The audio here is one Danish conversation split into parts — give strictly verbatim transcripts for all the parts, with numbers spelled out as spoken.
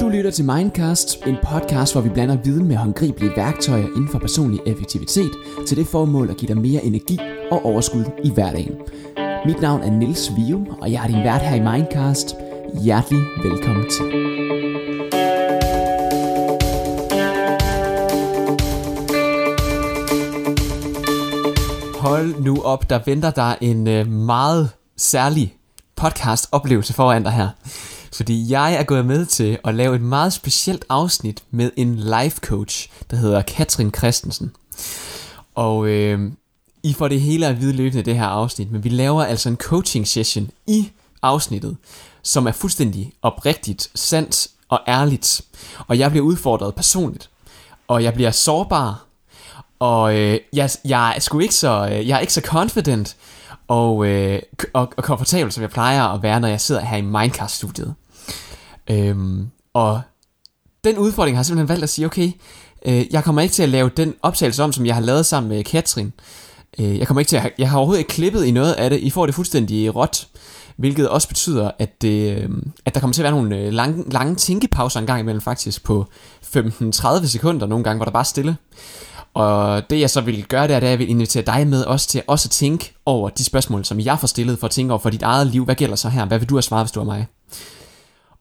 Du lytter til MindCast, en podcast, hvor vi blander viden med håndgribelige værktøjer inden for personlig effektivitet til det formål at give dig mere energi og overskud i hverdagen. Mit navn er Niels Vium, og jeg er din vært her i MindCast. Hjertelig velkommen til. Hold nu op, der venter der en meget særlig podcast-oplevelse foran dig her. Fordi jeg er gået med til at lave et meget specielt afsnit med en life coach, der hedder Cathrin Christensen. Og øh, I får det hele at vide løbende det her afsnit, men vi laver altså en coaching session i afsnittet, som er fuldstændig oprigtigt, sandt og ærligt. Og jeg bliver udfordret personligt, og jeg bliver sårbar. Og øh, jeg, jeg, er sgu ikke så, jeg er ikke så confident og, øh, og, og komfortabel, som jeg plejer at være, når jeg sidder her i Mindcast-studiet. Øhm, og den udfordring har jeg simpelthen valgt at sige, okay, øh, jeg kommer ikke til at lave den optagelse om, som jeg har lavet sammen med Cathrin. Øh, jeg, kommer ikke til at, jeg har overhovedet ikke klippet i noget af det. I får det fuldstændig råt, hvilket også betyder, at, det, at der kommer til at være nogle lange, lange tænkepauser en gang imellem faktisk på femten til tredive sekunder nogle gange, hvor der bare er stille. Og det jeg så vil gøre, det er, at jeg vil invitere dig med også til også at tænke over de spørgsmål, som jeg får stillet, for at tænke over for dit eget liv. Hvad gælder så her? Hvad vil du have svaret, hvis du er mig?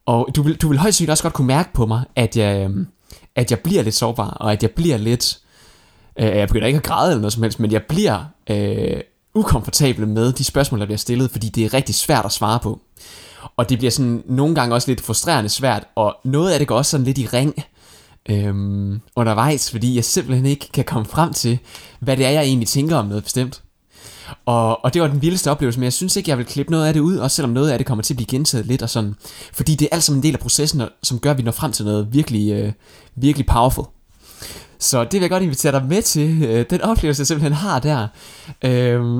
Og du vil, du vil højst sikkert også godt kunne mærke på mig, at jeg, at jeg bliver lidt sårbar, og at jeg bliver lidt... Øh, jeg begynder ikke at græde eller noget som helst, men jeg bliver øh, ukomfortabel med de spørgsmål, der bliver stillet, fordi det er rigtig svært at svare på. Og det bliver sådan nogle gange også lidt frustrerende svært, og noget af det går også sådan lidt i ring Øhm, undervejs, fordi jeg simpelthen ikke kan komme frem til, hvad det er, jeg egentlig tænker om noget bestemt. Og, og det var den vildeste oplevelse, men jeg synes ikke, jeg vil klippe noget af det ud, også selvom noget af det kommer til at blive gentaget lidt og sådan, fordi det er alt sammen en del af processen, som gør, at vi når frem til noget virkelig, øh, virkelig powerful. Så det vil jeg godt invitere dig med til, øh, den oplevelse, jeg simpelthen har der. Øhm...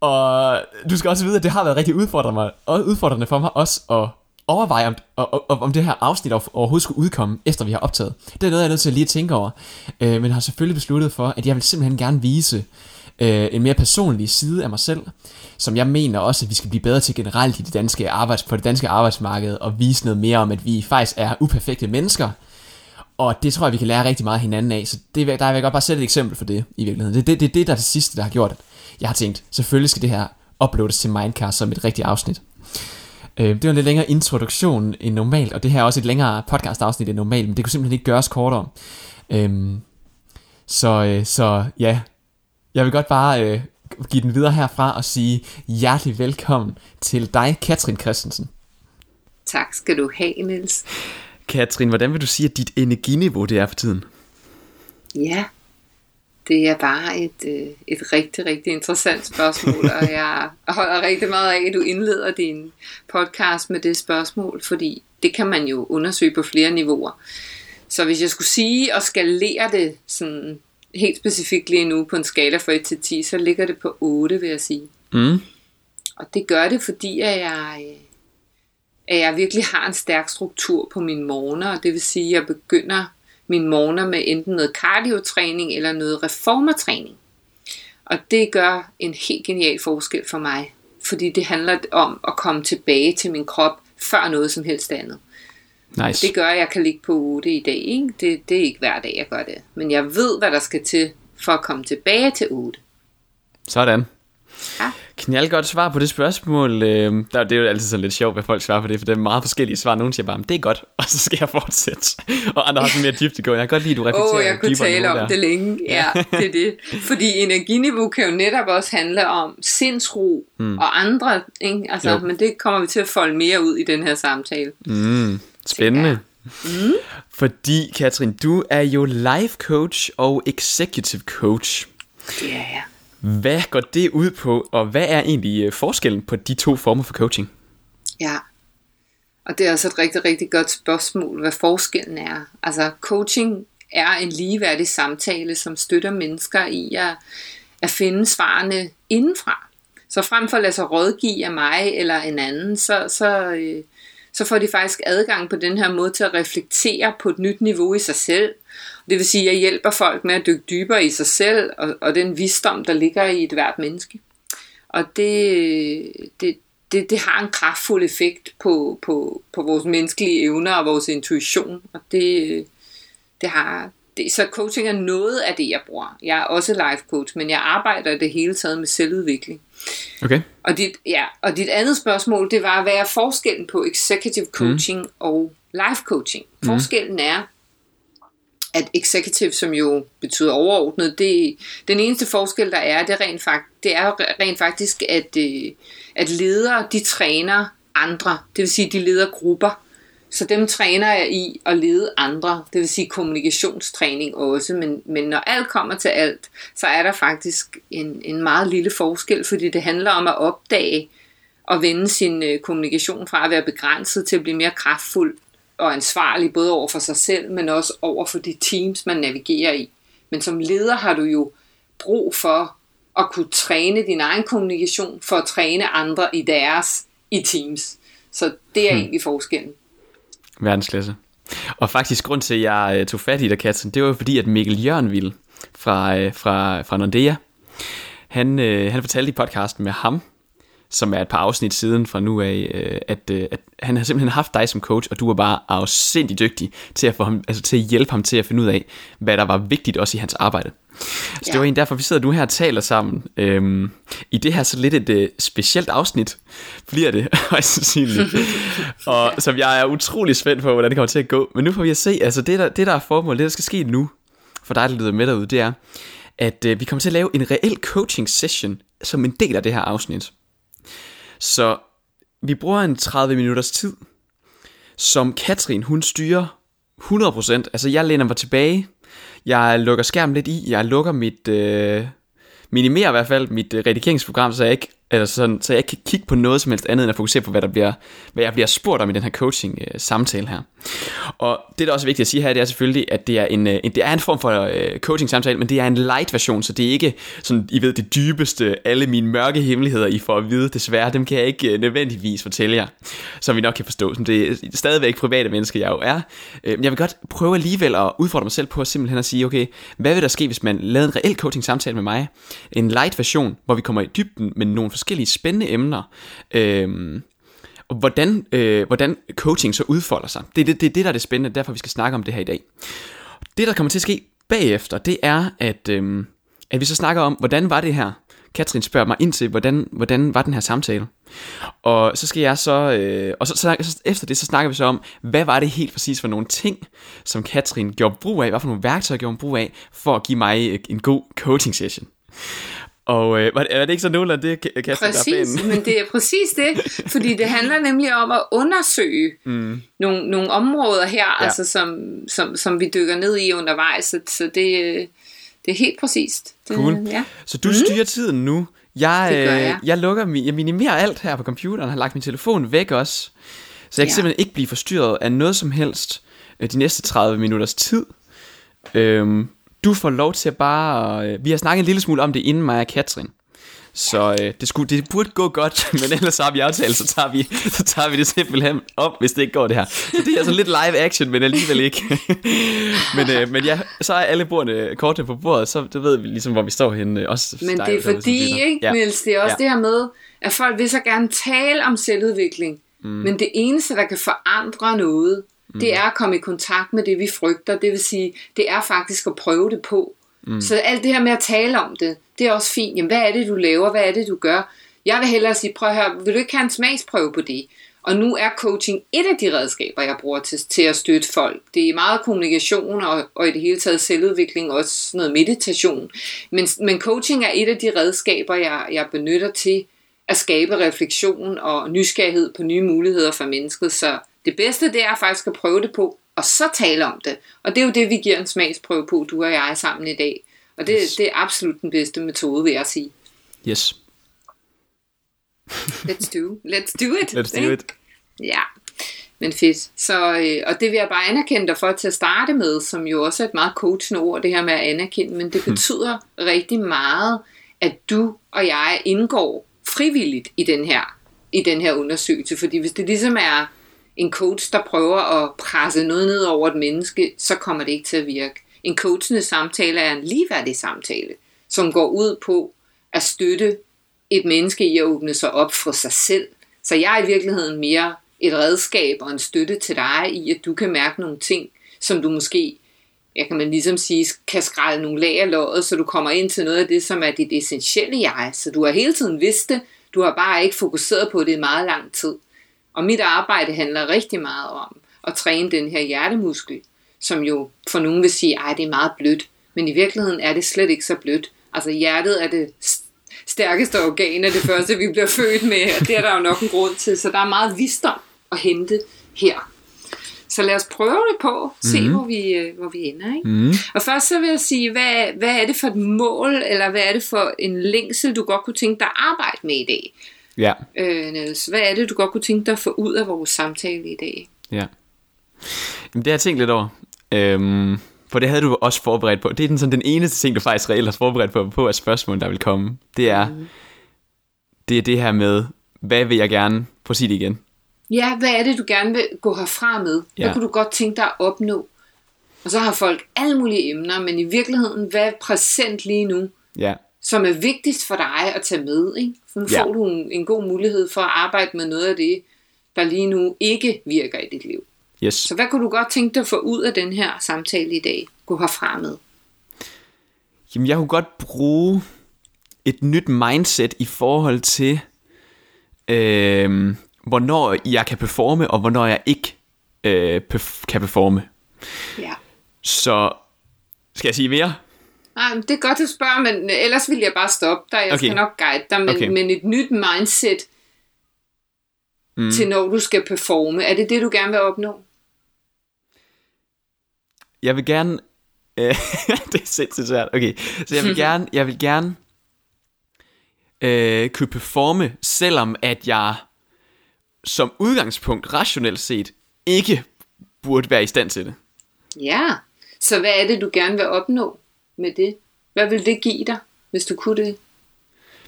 og du skal også vide, at det har været rigtig udfordrende, og udfordrende for mig også at overveje, om, om, om det her afsnit overhovedet skulle udkomme, efter vi har optaget. Det er noget, jeg er nødt til at lige tænke over, øh, men har selvfølgelig besluttet for, at jeg vil simpelthen gerne vise øh, en mere personlig side af mig selv, som jeg mener også, at vi skal blive bedre til generelt i det danske arbejds, på det danske arbejdsmarked, og vise noget mere om, at vi faktisk er uperfekte mennesker, og det tror jeg, vi kan lære rigtig meget hinanden af, så det, der vil jeg godt bare sætte et eksempel for det, i virkeligheden. Det er det, det, det, der er det sidste, der har gjort, at jeg har tænkt, selvfølgelig skal det her uploades til Mindcast som et rigtigt afsnit. Det var en lidt længere introduktion end normalt, og det her er også et længere podcast-afsnit end normalt, men det kunne simpelthen ikke gøres kortere. Øhm, så, så ja, jeg vil godt bare øh, give den videre herfra og sige hjertelig velkommen til dig, Cathrin Christensen. Tak skal du have, Niels. Cathrin, hvordan vil du sige, at dit energiniveau det er for tiden? Ja, det er bare et, et rigtig, rigtig interessant spørgsmål, og jeg holder rigtig meget af, at du indleder din podcast med det spørgsmål, fordi det kan man jo undersøge på flere niveauer. Så hvis jeg skulle sige og skalere det sådan helt specifikt lige nu på en skala fra et til ti, så ligger det på otte, vil jeg sige. Mm. Og det gør det, fordi at jeg, at jeg virkelig har en stærk struktur på mine morgener, og det vil sige, at jeg begynder mine morgener med enten noget cardiotræning eller noget reformertræning. Og det gør en helt genial forskel for mig, fordi det handler om at komme tilbage til min krop før noget som helst andet. Nice. Det gør, at jeg kan ligge på otte i dag, ikke? Det, det er ikke hver dag, jeg gør det. Men jeg ved, hvad der skal til for at komme tilbage til otte. Sådan. Ja. Knald godt svar på det spørgsmål. Det er jo altid sådan lidt sjovt, hvad folk svarer på det, for det er meget forskellige svar. Nogle siger bare, det er godt, og så skal jeg fortsætte. Og andre har sådan mere dybdegående. Jeg kan godt lide, at du reflekterer. Åh, oh, jeg kunne tale om der. Det længe. Ja, det er det. Fordi energiniveau kan jo netop også handle om sindsro mm. og andre. Ikke? Altså, men det kommer vi til at folde mere ud i den her samtale. Mm. Spændende. Mm. Fordi, Cathrin, du er jo life coach og executive coach. Ja, yeah. ja. Hvad går det ud på, og hvad er egentlig forskellen på de to former for coaching? Ja, og det er også et rigtig, rigtig godt spørgsmål, hvad forskellen er. Altså, coaching er en ligeværdig samtale, som støtter mennesker i at, at finde svarene indenfra. Så frem for at lade sig rådgive af mig eller en anden, så, så, så får de faktisk adgang på den her måde til at reflektere på et nyt niveau i sig selv. Det vil sige, at jeg hjælper folk med at dykke dybere i sig selv og, og den visdom, der ligger i et hvert menneske. Og det, det, det, det har en kraftfuld effekt på, på, på vores menneskelige evner og vores intuition. Og det, det har... Det, så coaching er noget af det, jeg bruger. Jeg er også life coach, men jeg arbejder det hele taget med selvudvikling. Okay. Og dit, ja, og dit andet spørgsmål, det var, hvad er forskellen på executive coaching mm. og life coaching? Mm. Forskellen er, at executive, som jo betyder overordnet, det, den eneste forskel, der er, det er rent, fakt, det er rent faktisk, at, at ledere, de træner andre. Det vil sige, de leder grupper. Så dem træner jeg i at lede andre, det vil sige kommunikationstræning også, men, men når alt kommer til alt, så er der faktisk en, en meget lille forskel, fordi det handler om at opdage og vende sin øh, kommunikation fra at være begrænset til at blive mere kraftfuld og ansvarlig, både over for sig selv, men også over for de teams, man navigerer i. Men som leder har du jo brug for at kunne træne din egen kommunikation, for at træne andre i deres, i teams. Så det er hmm. egentlig forskellen. Verdensklasse. Og faktisk grund til, at jeg tog fat i dig, Cathrin, det var jo fordi, at Mikkel Jørgenvild fra, fra, fra Nordea, han, han fortalte i podcasten med ham, som er et par afsnit siden fra nu af, at, at han har simpelthen haft dig som coach, og du var bare afsindig dygtig til at, få ham, altså til at hjælpe ham til at finde ud af, hvad der var vigtigt også i hans arbejde. Så ja. Det var en derfor, vi sidder nu her og taler sammen. Øhm, I det her så lidt et øh, specielt afsnit, bliver det højst sandsynligt. Og som jeg er utrolig spændt på, hvordan det kommer til at gå. Men nu får vi at se, altså det der, det der er formålet, det der skal ske nu, for dig der lyder med derude, det er, at øh, vi kommer til at lave en reel coaching session, som en del af det her afsnit. Så vi bruger en tredive minutters tid, som Cathrin, hun styrer hundrede procent. Altså jeg læner mig tilbage, jeg lukker skærmen lidt i, jeg lukker mit, øh, minimerer i hvert fald mit øh, redigeringsprogram, så jeg, ikke, eller sådan, så jeg ikke kan kigge på noget som helst andet, end at fokusere på, hvad, der bliver, hvad jeg bliver spurgt om i den her coaching-samtale øh, her. Og det, der også er vigtigt at sige her, det er selvfølgelig, at det er en, øh, det er en form for øh, coaching-samtale, men det er en light-version, så det er ikke, sådan, I ved, det dybeste, alle mine mørke hemmeligheder, I får at vide, desværre, dem kan jeg ikke øh, nødvendigvis fortælle jer, som vi nok kan forstå. Som det er stadigvæk private mennesker, jeg jo er. Øh, men jeg vil godt prøve alligevel at udfordre mig selv på at simpelthen at sige, okay, hvad vil der ske, hvis man lavede en reel coaching-samtale med mig? En light-version, hvor vi kommer i dybden med nogle forskellige spændende emner, øh, og hvordan, øh, hvordan coaching så udfolder sig. Det er det, det, det, der er det spændende, derfor vi skal snakke om det her i dag. Det, der kommer til at ske bagefter, det er, at, øh, at vi så snakker om, hvordan var det her? Cathrin spørger mig ind til, hvordan, hvordan var den her samtale? Og så skal jeg så, øh, og så, så, så efter det, så snakker vi så om, hvad var det helt præcis for nogle ting, som Cathrin gjorde brug af, hvad for nogle værktøjer gjorde brug af, for at give mig en god coaching session. Og øh, er det ikke så nul, at det kan jeg Præcis, der men det er præcis det, fordi det handler nemlig om at undersøge mm. nogle, nogle områder her, ja. altså, som, som, som vi dykker ned i undervejs, så, så det, det er helt præcist. Det, cool. Ja. Så du styrer mm. tiden nu. Jeg, det gør jeg. Jeg, lukker, jeg minimerer alt her på computeren, har lagt min telefon væk også, så jeg ja. kan simpelthen ikke blive forstyrret af noget som helst de næste tredive minutters tid. Øhm. Du får lov til at bare... Vi har snakket en lille smule om det inden mig og Cathrin. Så øh, det, skulle, det burde gå godt, men ellers har vi aftalt, så tager vi, så tager vi det simpelthen op, hvis det ikke går det her. Så det er altså lidt live action, men alligevel ikke. men øh, men ja, så er alle bordene, kortene på bordet, så det ved vi ligesom, hvor vi står henne. Også men det er fordi, derude, ikke, Niels, det er også ja. det her med, at folk vil så gerne tale om selvudvikling, mm. men det eneste, der kan forandre noget, det er at komme i kontakt med det, vi frygter. Det vil sige, det er faktisk at prøve det på. Mm. Så alt det her med at tale om det, det er også fint. Jamen, hvad er det, du laver? Hvad er det, du gør? Jeg vil hellere sige, prøv at høre, vil du ikke have en smagsprøve på det? Og nu er coaching et af de redskaber, jeg bruger til, til at støtte folk. Det er meget kommunikation og, og i det hele taget selvudvikling, også noget meditation. Men, men coaching er et af de redskaber, jeg, jeg benytter til at skabe refleksion og nysgerrighed på nye muligheder for mennesket, så det bedste, det er faktisk at prøve det på, og så tale om det. Og det er jo det, vi giver en smagsprøve på, du og jeg sammen i dag. Og det, yes. det er absolut den bedste metode, vil jeg sige. Yes. Let's do, Let's do it. Let's do it. Ja, men fedt. Så, øh, og det vil jeg bare anerkende dig for til at starte med, som jo også er et meget coachende ord, det her med at anerkende. Men det betyder hmm. rigtig meget, at du og jeg indgår frivilligt i den her, i den her undersøgelse. Fordi hvis det ligesom er en coach, der prøver at presse noget ned over et menneske, så kommer det ikke til at virke. En coachende samtale er en ligeværdig samtale, som går ud på at støtte et menneske i at åbne sig op for sig selv. Så jeg er i virkeligheden mere et redskab og en støtte til dig i, at du kan mærke nogle ting, som du måske, jeg kan man ligesom sige, kan skrælle nogle lag af låget, så du kommer ind til noget af det, som er dit essentielle jeg. Så du har hele tiden vidst det, du har bare ikke fokuseret på det i meget lang tid. Og mit arbejde handler rigtig meget om at træne den her hjertemuskel, som jo for nogen vil sige, ej, det er meget blødt, men i virkeligheden er det slet ikke så blødt. Altså hjertet er det stærkeste organ, er det første, vi bliver født med, og det er der jo nok en grund til, så der er meget visdom at hente her. Så lad os prøve det på, se mm-hmm. hvor, vi, hvor vi ender. Ikke? Mm-hmm. Og først så vil jeg sige, hvad, hvad er det for et mål, eller hvad er det for en længsel, du godt kunne tænke dig at arbejde med i dag? Ja. Øh, Niels, hvad er det, du godt kunne tænke dig at få ud af vores samtale i dag? Ja. Jamen, det har jeg tænkt lidt over. Øhm, for det havde du også forberedt på. Det er den, sådan, den eneste ting, du faktisk reelt har forberedt på, på at spørgsmålet, der vil komme. Det er, mm-hmm. det er det her med, hvad vil jeg gerne, prøv at sige det igen. Ja, hvad er det, du gerne vil gå herfra med? Hvad ja. kunne du godt tænke dig at opnå? Og så har folk alle mulige emner, men i virkeligheden, hvad er præsent lige nu, ja. som er vigtigst for dig at tage med? Ikke? For nu ja. får du en, en god mulighed for at arbejde med noget af det, der lige nu ikke virker i dit liv. Yes. Så hvad kunne du godt tænke dig at få ud af den her samtale i dag? Gå herfra med? Jamen, jeg kunne godt bruge et nyt mindset i forhold til... Øh... hvornår jeg kan performe, og hvornår jeg ikke øh, perf- kan performe. Ja. Så, skal jeg sige mere? Nej, det er godt at spørge, men ellers vil jeg bare stoppe dig. Jeg okay. skal nok guide dig, men, okay. men et nyt mindset mm. til når du skal performe. Er det det, du gerne vil opnå? Jeg vil gerne... Øh, det er sindssygt svært. Okay, så jeg vil gerne... Jeg vil gerne øh, kunne performe, selvom at jeg... som udgangspunkt, rationelt set, ikke burde være i stand til det. Ja, så hvad er det, du gerne vil opnå med det? Hvad vil det give dig, hvis du kunne det?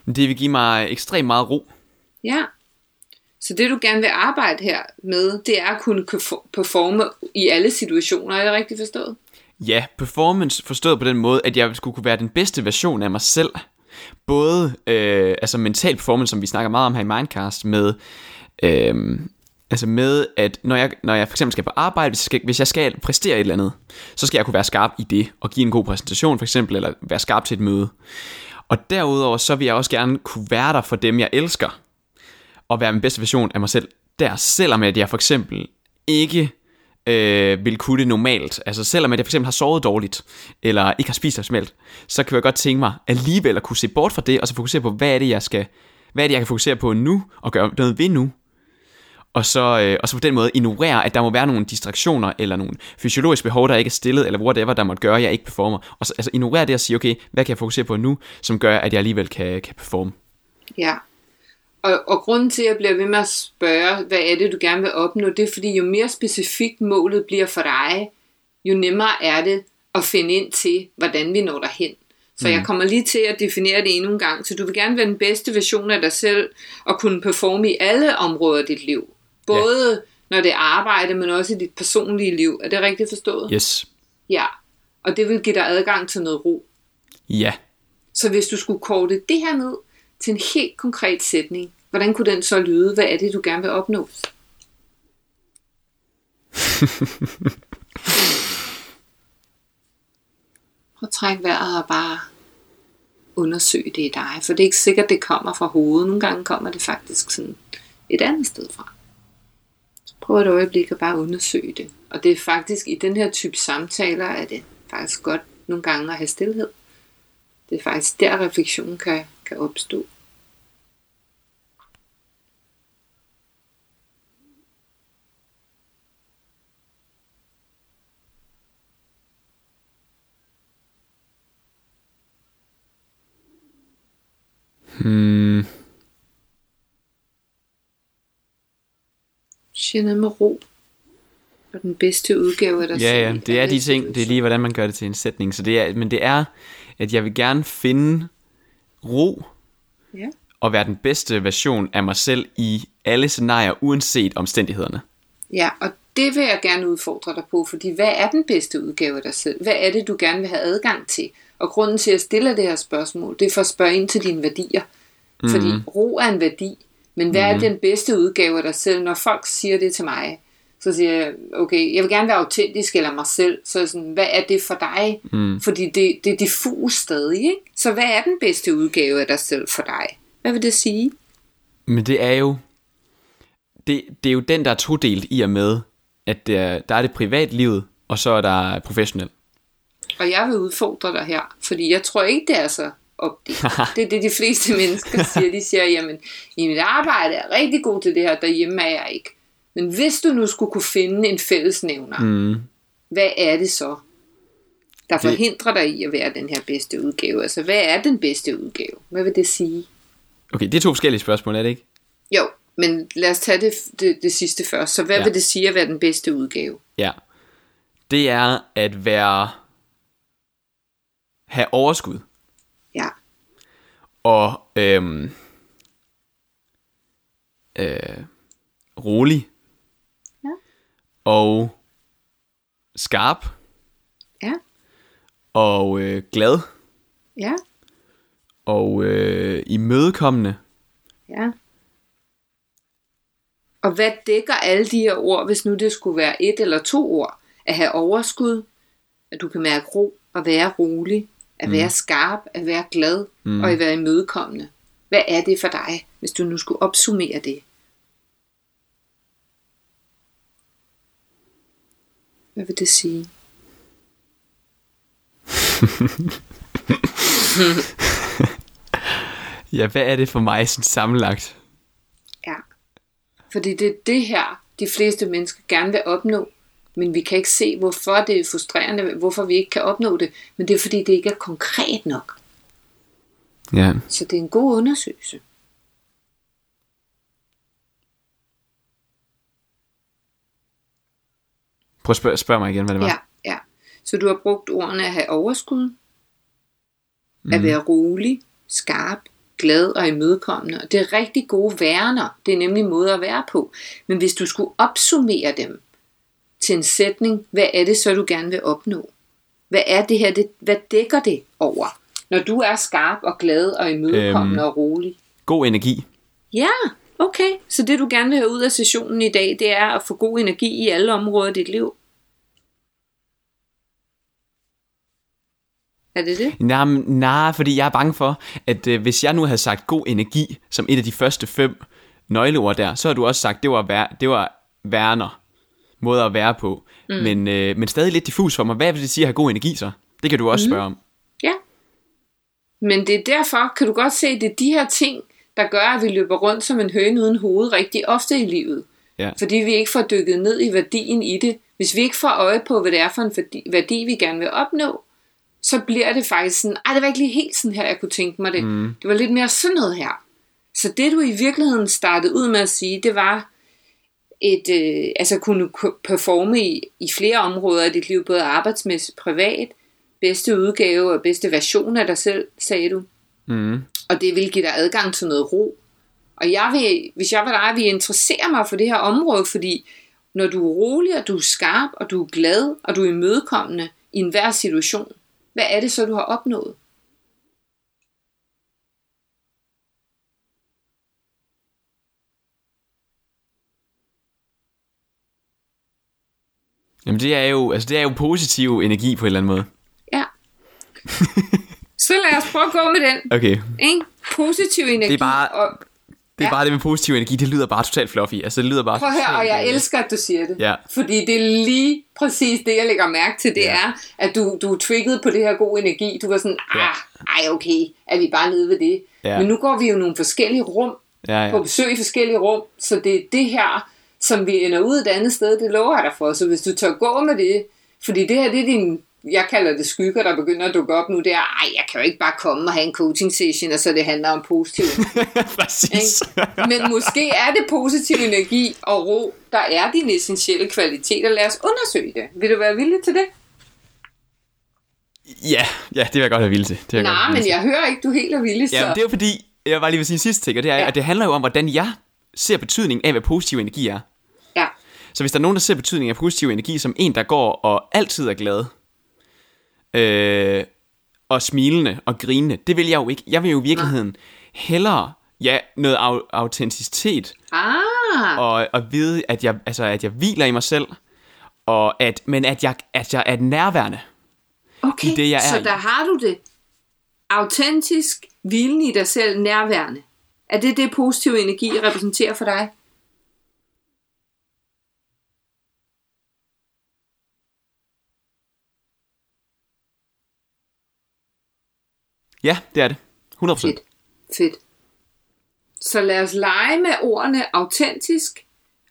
Det vil give mig ekstremt meget ro. Ja, så det du gerne vil arbejde her med, det er at kunne performe i alle situationer, er det rigtigt forstået? Ja, performance forstået på den måde, at jeg skulle kunne være den bedste version af mig selv. Både øh, altså mental performance, som vi snakker meget om her i Mindcast, med... Øhm, altså med at når jeg, når jeg for eksempel skal på arbejde, hvis jeg skal, hvis jeg skal præstere et eller andet, så skal jeg kunne være skarp i det og give en god præsentation for eksempel, eller være skarp til et møde. Og derudover så vil jeg også gerne kunne være der for dem jeg elsker og være min bedste version af mig selv der, selvom at jeg for eksempel ikke øh, vil kunne det normalt. Altså selvom at jeg for eksempel har sovet dårligt eller ikke har spist optimalt, så kan jeg godt tænke mig alligevel at kunne se bort fra det og så fokusere på hvad er det jeg skal, hvad er det jeg kan fokusere på nu og gøre noget ved nu. Og så, øh, og så på den måde ignorere, at der må være nogle distraktioner, eller nogle fysiologiske behov, der ikke er stillet, eller whatever, der måtte gøre, at jeg ikke performer. Og så, altså ignorere det og sige, okay, hvad kan jeg fokusere på nu, som gør, at jeg alligevel kan, kan performe. Ja, og, og grunden til, at jeg bliver ved med at spørge, hvad er det, du gerne vil opnå, det er, fordi jo mere specifikt målet bliver for dig, jo nemmere er det at finde ind til, hvordan vi når derhen. Så jeg kommer lige til at definere det endnu en gang. Så du vil gerne være den bedste version af dig selv, og kunne performe i alle områder af dit liv. Både yeah. når det er arbejde, men også i dit personlige liv. Er det rigtigt forstået? Yes. Ja, og det vil give dig adgang til noget ro. Ja. Yeah. Så hvis du skulle korte det her ned til en helt konkret sætning, hvordan kunne den så lyde? Hvad er det, du gerne vil opnå? Prøv at trække vejret og bare undersøge det i dig. For det er ikke sikkert, det kommer fra hovedet. Nogle gange kommer det faktisk sådan et andet sted fra. Prøv et øjeblik at bare undersøge det. Og det er faktisk, i den her type samtaler, er det faktisk godt nogle gange at have stilhed. Det er faktisk der, refleksionen kan, kan opstå. Hmm... Gennem med ro og den bedste udgave af dig selv. Ja, ja, det er de ting, det er lige hvordan man gør det til en sætning, så det er, men det er at jeg vil gerne finde ro ja. og være den bedste version af mig selv i alle scenarier uanset omstændighederne. Ja, og det vil jeg gerne udfordre dig på, fordi hvad er den bedste udgave af dig selv? Hvad er det du gerne vil have adgang til? Og grunden til at stille det her spørgsmål, det er for at spørge ind til dine værdier. Mm. Fordi ro er en værdi. Men hvad er den bedste udgave af dig selv? Når folk siger det til mig, så siger jeg, okay, jeg vil gerne være autentisk eller mig selv. Så er sådan, hvad er det for dig? Mm. Fordi det, det er diffus stadig, ikke? Så hvad er den bedste udgave af dig selv for dig? Hvad vil det sige? Men det er jo, det, det er jo den, der er todelt i og med, at der, der er det privatlivet, og så er der professionelt. Og jeg vil udfordre dig her, fordi jeg tror ikke, det er så opdelt. Det er det, de fleste mennesker siger. De siger, jamen, i mit arbejde er jeg rigtig god til det her, derhjemme er jeg ikke. Men hvis du nu skulle kunne finde en fællesnævner, mm. hvad er det så, der forhindrer det... dig i at være den her bedste udgave? Altså, hvad er den bedste udgave? Hvad vil det sige? Okay, det er to forskellige spørgsmål, er det ikke? Jo, men lad os tage det, det, det sidste først. Så hvad ja. vil det sige at være den bedste udgave? Ja, det er at være... have overskud. Ja. Og øhm, øh, rolig. Ja. Og skarp. Ja. Og øh, glad. Ja. Og øh, imødekommende. Ja. Og hvad dækker alle de her ord, hvis nu det skulle være et eller to ord? At have overskud, at du kan mærke ro, at være rolig, at være mm. skarp, at være glad mm. og at være imødekommende. Hvad er det for dig, hvis du nu skulle opsummere det? Hvad vil det sige? Ja, hvad er det for mig sådan sammenlagt? Ja, fordi det er det her, de fleste mennesker gerne vil opnå, men vi kan ikke se, hvorfor det er frustrerende, hvorfor vi ikke kan opnå det, men det er fordi, det ikke er konkret nok. Ja. Så det er en god undersøgelse. Prøv at spørg, spørg mig igen, hvad det var. Ja, ja. Så du har brugt ordene at have overskud, mm. at være rolig, skarp, glad og imødekommende, og det er rigtig gode værner, det er nemlig måder at være på, men hvis du skulle opsummere dem til en sætning, hvad er det så du gerne vil opnå? Hvad er det her? Det, hvad dækker det over? Når du er skarp og glad og imødekommende øhm, og rolig. God energi. Ja, okay. Så det du gerne vil have ud af sessionen i dag, det er at få god energi i alle områder af dit liv. Er det det? Nej, nej, fordi jeg er bange for, at øh, hvis jeg nu havde sagt god energi som et af de første fem nøgleord der, så har du også sagt, det var vær- det var værner. Måder at være på, mm. men, øh, men stadig lidt diffus for mig. Hvad vil det sige at have god energi så? Det kan du også mm. spørge om. Ja, men det er derfor, kan du godt se, at det er de her ting, der gør, at vi løber rundt som en høne uden hoved rigtig ofte i livet. Ja. Fordi vi ikke får dykket ned i værdien i det. Hvis vi ikke får øje på, hvad det er for en værdi, vi gerne vil opnå, så bliver det faktisk sådan, ej, det var ikke lige helt sådan her, jeg kunne tænke mig det. Mm. Det var lidt mere sådan noget her. Så det, du i virkeligheden startede ud med at sige, det var, Et, øh, altså kunne performe i, i flere områder af dit liv, både arbejdsmæssigt, privat, bedste udgave og bedste version af dig selv, sagde du. Mm. Og det vil give dig adgang til noget ro. Og jeg vil, hvis jeg var dig, vil interessere mig for det her område, fordi når du er rolig, og du er skarp, og du er glad, og du er imødekommende i enhver situation, hvad er det så, du har opnået? Jamen det er jo, altså det er jo positiv energi på en eller anden måde. Ja. Så lad os prøve at gå med den. Okay. Ikke? Positiv energi. Det er bare, og, det, er ja. bare det med positiv energi, det lyder bare totalt fluffy. Altså det lyder bare. Prøv her, og jeg fluffy. elsker at du siger det. Ja. Fordi det er lige præcis det jeg lægger mærke til, det ja. er at du du er trigget på det her god energi. Du var sådan, ah, ej okay, er vi bare nede ved det. Ja. Men nu går vi jo nogle forskellige rum, ja, ja. på besøg i forskellige rum, så det er det her, som vi ender ud et andet sted, det lover jeg dig for. Så hvis du tør gå med det, fordi det her, det er din, jeg kalder det skygger, der begynder at dukke op nu, det er, ej, jeg kan jo ikke bare komme og have en coaching session, og så det handler om positiv energi. Præcis. Men måske er det positiv energi og ro, der er din essentielle kvalitet, og lad os undersøge det. Vil du være villig til det? Ja, ja, det vil jeg godt være villig til. Det vil Nej, jeg godt være villig til. Men jeg hører ikke, du helt er villig. Ja, så. Det er jo fordi, jeg var lige ved sin sidste ting, og det, er, ja. og det handler jo om, hvordan jeg ser betydningen af, hvad positiv energi er. Ja. Så hvis der er nogen, der ser betydningen af positiv energi som en, der går og altid er glad, øh, og smilende og grinende, det vil jeg jo ikke. Jeg vil jo i virkeligheden hellere Ja, noget au- autenticitet. Ah. Og at vide, at jeg, altså, at jeg hviler i mig selv, og at, men at jeg, at jeg er nærværende. Okay, det, jeg så er der i. Har du det. Autentisk, hvilen i dig selv, nærværende. Er det det positive energi repræsenterer for dig? Ja, det er det. hundrede procent. Fedt. Fedt. Så lad os lege med ordene autentisk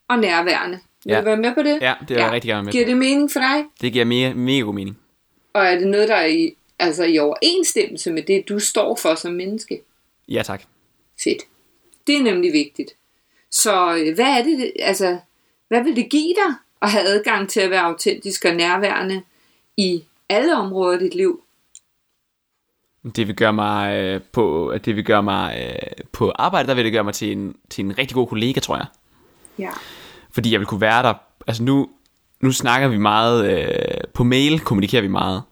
og nærværende. Vil ja. du være med på det? Ja, det er ja. jeg rigtig gerne med. Giver det mening for dig? Det giver mere, mega god mening. Og er det noget, der er i, altså i overensstemmelse med det, du står for som menneske? Ja, tak. Fedt. Det er nemlig vigtigt. Så hvad er det, altså, hvad vil det give dig at have adgang til at være autentisk og nærværende i alle områder af dit liv? Det vil gøre mig øh, på, det vil gøre mig øh, på arbejde, der vil det gøre mig til en til en rigtig god kollega, tror jeg. Ja. Fordi jeg vil kunne være der. Altså nu nu snakker vi meget øh, på mail, kommunikerer vi meget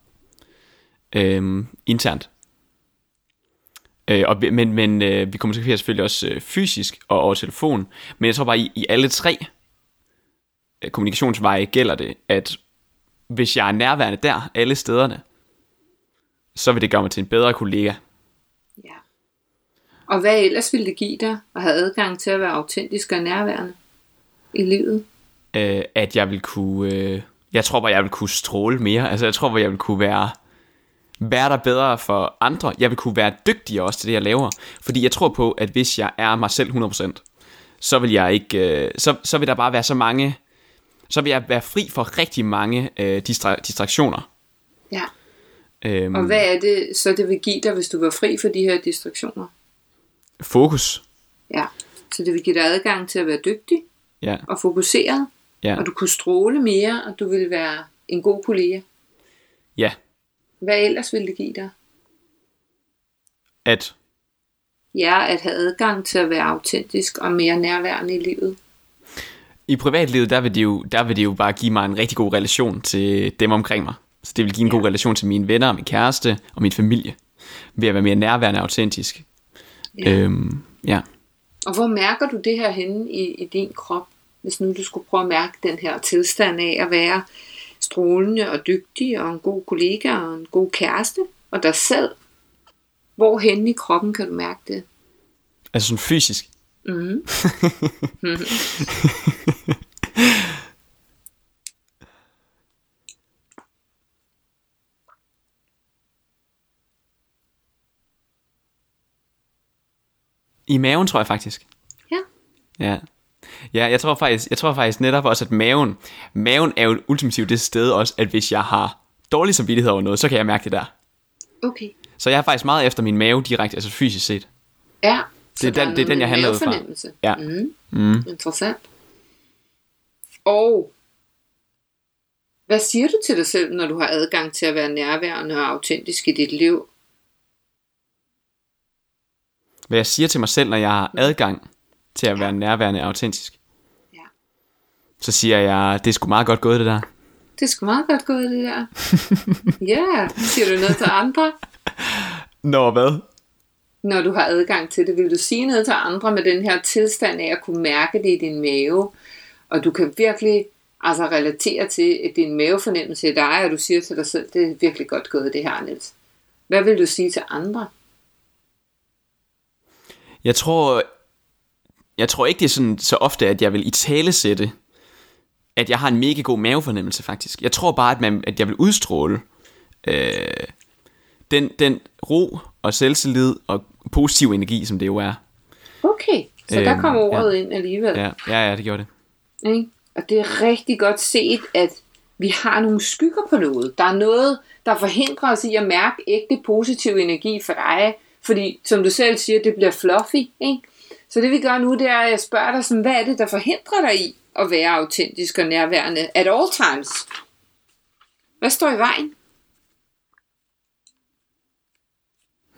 øh, internt. Øh, og men men øh, vi kommunikerer selvfølgelig også øh, fysisk og over telefon. Men jeg tror bare i, i alle tre øh, kommunikationsveje gælder det, at hvis jeg er nærværende der alle stederne, så vil det gøre mig til en bedre kollega. Ja. Og hvad ellers ville det give dig at have adgang til at være autentisk og nærværende i livet? Øh, at jeg vil kunne... Øh, jeg tror bare, jeg vil kunne stråle mere. Altså, jeg tror bare, jeg vil kunne være, være der bedre for andre. Jeg vil kunne være dygtigere også til det, jeg laver. Fordi jeg tror på, at hvis jeg er mig selv hundrede procent, så vil jeg ikke... Øh, så, så vil der bare være så mange... Så vil jeg være fri for rigtig mange øh, distra- distraktioner. Ja. Øhm, og hvad er det, så det vil give dig, hvis du var fri for de her distraktioner? Fokus. Ja, så det vil give dig adgang til at være dygtig, ja, og fokuseret, ja, og du kunne stråle mere, og du ville være en god kollega. Ja. Hvad ellers ville det give dig? At? Ja, at have adgang til at være autentisk og mere nærværende i livet. I privatlivet, der vil det jo, der vil det jo bare give mig en rigtig god relation til dem omkring mig. Så det vil give en, ja, god relation til mine venner, min kæreste og min familie, ved at være mere nærværende og autentisk. Ja. Øhm, ja. Og hvor mærker du det her henne i, i din krop, hvis nu du skulle prøve at mærke den her tilstand af at være strålende og dygtig og en god kollega og en god kæreste og dig selv? Hvor henne i kroppen kan du mærke det? Altså sådan fysisk? Mhm. I maven, tror jeg faktisk. Ja. Ja. Ja, jeg tror faktisk, jeg tror faktisk netop også, at maven, maven er jo ultimativt det sted også, at hvis jeg har dårlig samvittighed over noget, så kan jeg mærke det der. Okay. Så jeg er faktisk meget efter min mave direkte, altså fysisk set. Ja. Det er den, er det er den jeg handler ud fra. Ja. Mm. Mm. Interessant. Og hvad siger du til dig selv, når du har adgang til at være nærværende og autentisk i dit liv? Hvad jeg siger til mig selv, når jeg har adgang til at, ja, være nærværende og autentisk. Ja. Så siger jeg, det er sgu meget godt gået det der. Det er sgu meget godt gået det der. Ja, yeah. Siger du noget til andre? Når hvad? Når du har adgang til det, vil du sige noget til andre med den her tilstand af at kunne mærke det i din mave. Og du kan virkelig altså relatere til, at din mavefornemmelse er dig, og du siger til dig selv, det er virkelig godt gået det her, Niels. Hvad vil du sige til andre? Jeg tror, jeg tror ikke, det er sådan, så ofte, at jeg vil italesætte, at jeg har en mega god mavefornemmelse, faktisk. Jeg tror bare, at, man, at jeg vil udstråle øh, den, den ro og selvtillid og positiv energi, som det jo er. Okay, så øh, der kommer ordet, ja, ind alligevel. Ja, ja, ja, det gjorde det. Okay. Og det er rigtig godt set, at vi har nogle skygger på noget. Der er noget, der forhindrer os i at mærke ægte positiv energi for dig. Fordi, som du selv siger, det bliver fluffy, ikke? Så det vi gør nu, det er, at jeg spørger dig, sådan, hvad er det, der forhindrer dig i at være autentisk og nærværende at all times? Hvad står i vejen?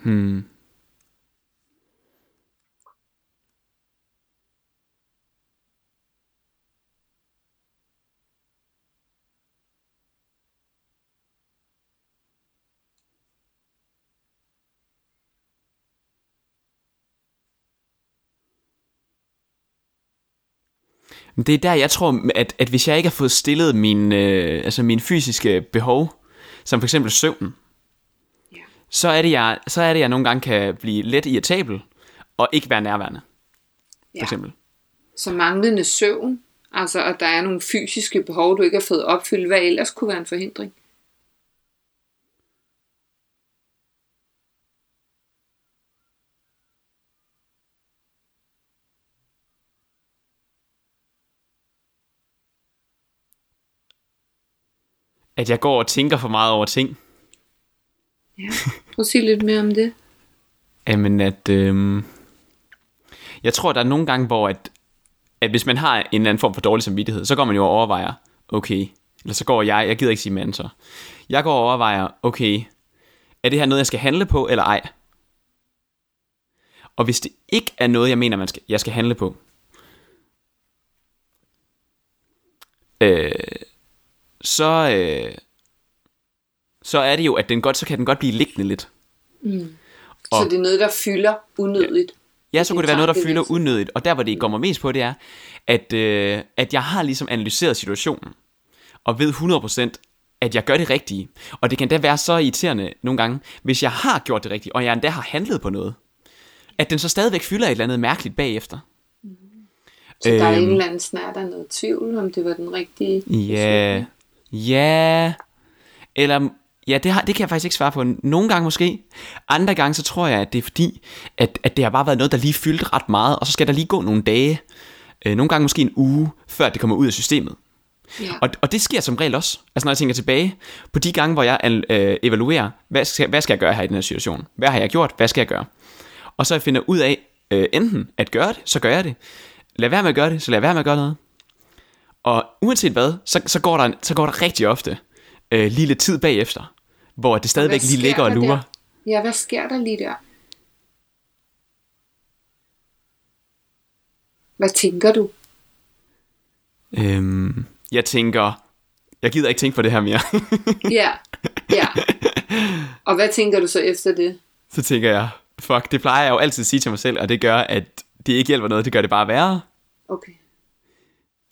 Hmm. Det er der, jeg tror, at, at hvis jeg ikke har fået stillet min, øh, altså mine fysiske behov, som for eksempel søvn, yeah. så, er det, jeg, så er det, jeg nogle gange kan blive let irritabel og ikke være nærværende. For eksempel. Så manglende søvn, altså at der er nogle fysiske behov, du ikke har fået opfyldt, hvad ellers kunne være en forhindring? At jeg går og tænker for meget over ting. Ja, prøv at sige lidt mere om det. Jamen at, øh... jeg tror, der er nogle gange, hvor at, at hvis man har en eller anden form for dårlig samvittighed, så går man jo og overvejer, okay, eller så går jeg, jeg gider ikke sige mand så, jeg går og overvejer, okay, er det her noget, jeg skal handle på, eller ej? Og hvis det ikke er noget, jeg mener, man skal, jeg skal handle på, øh... så øh, så er det jo, at den godt så kan den godt blive liggende lidt. Mm. Og, så det er noget, der fylder unødigt. Ja, ja, så kunne det være noget, der fylder det unødigt. Og der, hvor det går mig mest på, det er, at, øh, at jeg har ligesom analyseret situationen, og ved hundrede procent, at jeg gør det rigtige. Og det kan da være så irriterende nogle gange, hvis jeg har gjort det rigtige, og jeg endda har handlet på noget, at den så stadigvæk fylder et eller andet mærkeligt bagefter. Mm. Så øhm, der er en eller anden snart, der er noget tvivl, om det var den rigtige. Ja... Ja, eller ja, det, har, det kan jeg faktisk ikke svare på. Nogle gange måske, andre gange så tror jeg, at det er fordi, at, at det har bare været noget, der lige fyldte ret meget, og så skal der lige gå nogle dage, øh, nogle gange måske en uge, før det kommer ud af systemet. Ja. Og, og det sker som regel også. Altså når jeg tænker tilbage på de gange, hvor jeg øh, evaluerer, hvad skal, hvad skal jeg gøre her i den her situation? Hvad har jeg gjort? Hvad skal jeg gøre? Og så jeg finder ud af, øh, enten at gøre det, så gør jeg det. Lad være med at gøre det, så lad være med at gøre noget. Og uanset hvad, så, så, går, der, så går der rigtig ofte øh, lige lidt tid bagefter, hvor det stadigvæk lige ligger og lurer. Der? Ja, hvad sker der lige der? Hvad tænker du? Øhm, jeg tænker, jeg gider ikke tænke på det her mere. Ja, ja. Og hvad tænker du så efter det? Så tænker jeg, fuck, det plejer jeg jo altid at sige til mig selv, og det gør, at det ikke hjælper noget, det gør det bare værre. Okay.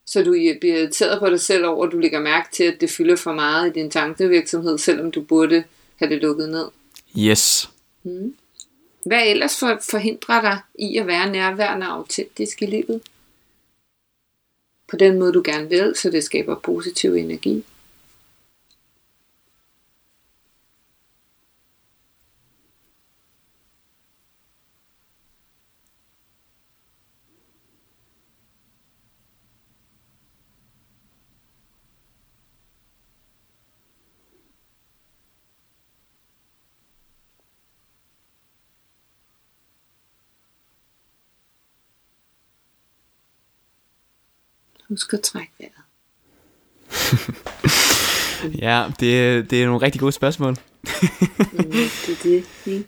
Så du bliver irriteret på dig selv over, at du lægger mærke til, at det fylder for meget i din tankevirksomhed, selvom du burde have det lukket ned. Yes. Hmm. Hvad ellers for, forhindrer dig i at være nærværende og autentisk i livet? På den måde, du gerne vil, så det skaber positiv energi. Husk at trække vejret. Ja, det, det er nogle rigtig gode spørgsmål. mm, det, det, det.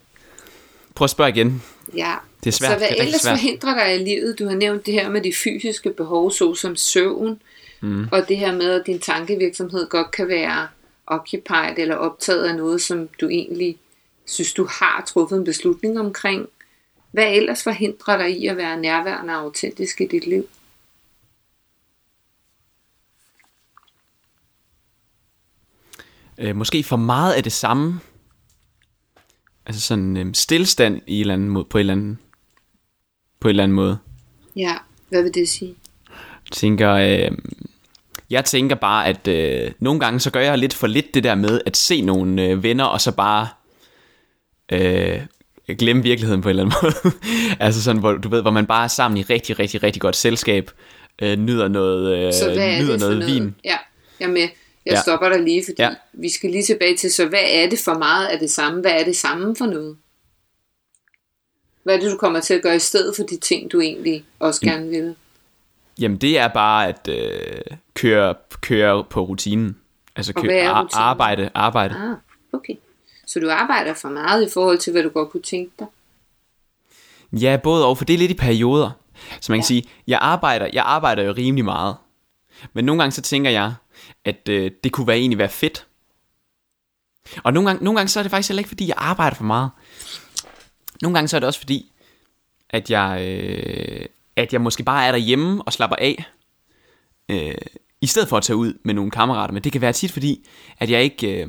Prøv at spørge igen. Ja. Det er svært. Så hvad det er ellers svært. Forhindrer dig i livet? Du har nævnt det her med de fysiske behov, såsom søvn, mm. og det her med, at din tankevirksomhed godt kan være occupied eller optaget af noget, som du egentlig synes, du har truffet en beslutning omkring. Hvad ellers forhindrer dig i at være nærværende og autentisk i dit liv? Øh, måske for meget af det samme. Altså sådan øh, stillestand i en eller anden måde, på en eller anden, på en eller anden måde. Ja, hvad vil det sige? Jeg tænker, øh, jeg tænker bare, at øh, nogle gange så gør jeg lidt for lidt det der med at se nogle øh, venner, og så bare øh, glemme virkeligheden på en eller anden måde. Altså sådan, hvor, du ved, hvor man bare er sammen i rigtig, rigtig, rigtig godt selskab, øh, nyder noget, øh, så hvad er nyder det for noget, noget vin. Ja, jeg med. Jeg ja. stopper der lige, fordi ja. vi skal lige tilbage til, så hvad er det for meget af det samme? Hvad er det samme for noget? Hvad er det, du kommer til at gøre i stedet for de ting, du egentlig også mm. gerne vil? Jamen, det er bare at øh, køre, køre på rutinen. Altså køre, rutinen? Ar- arbejde. arbejde. Ah, okay. Så du arbejder for meget i forhold til, hvad du godt kunne tænke dig? Ja, både og, for det er lidt i perioder. Så man ja. kan sige, jeg arbejder, jeg arbejder jo rimelig meget. Men nogle gange så tænker jeg, at øh, det kunne være, egentlig være fedt. Og nogle gange, nogle gange så er det faktisk heller ikke, fordi jeg arbejder for meget. Nogle gange så er det også fordi, at jeg, øh, at jeg måske bare er derhjemme og slapper af. øh, i stedet for at tage ud med nogle kammerater. Men det kan være tit fordi, at jeg ikke, øh,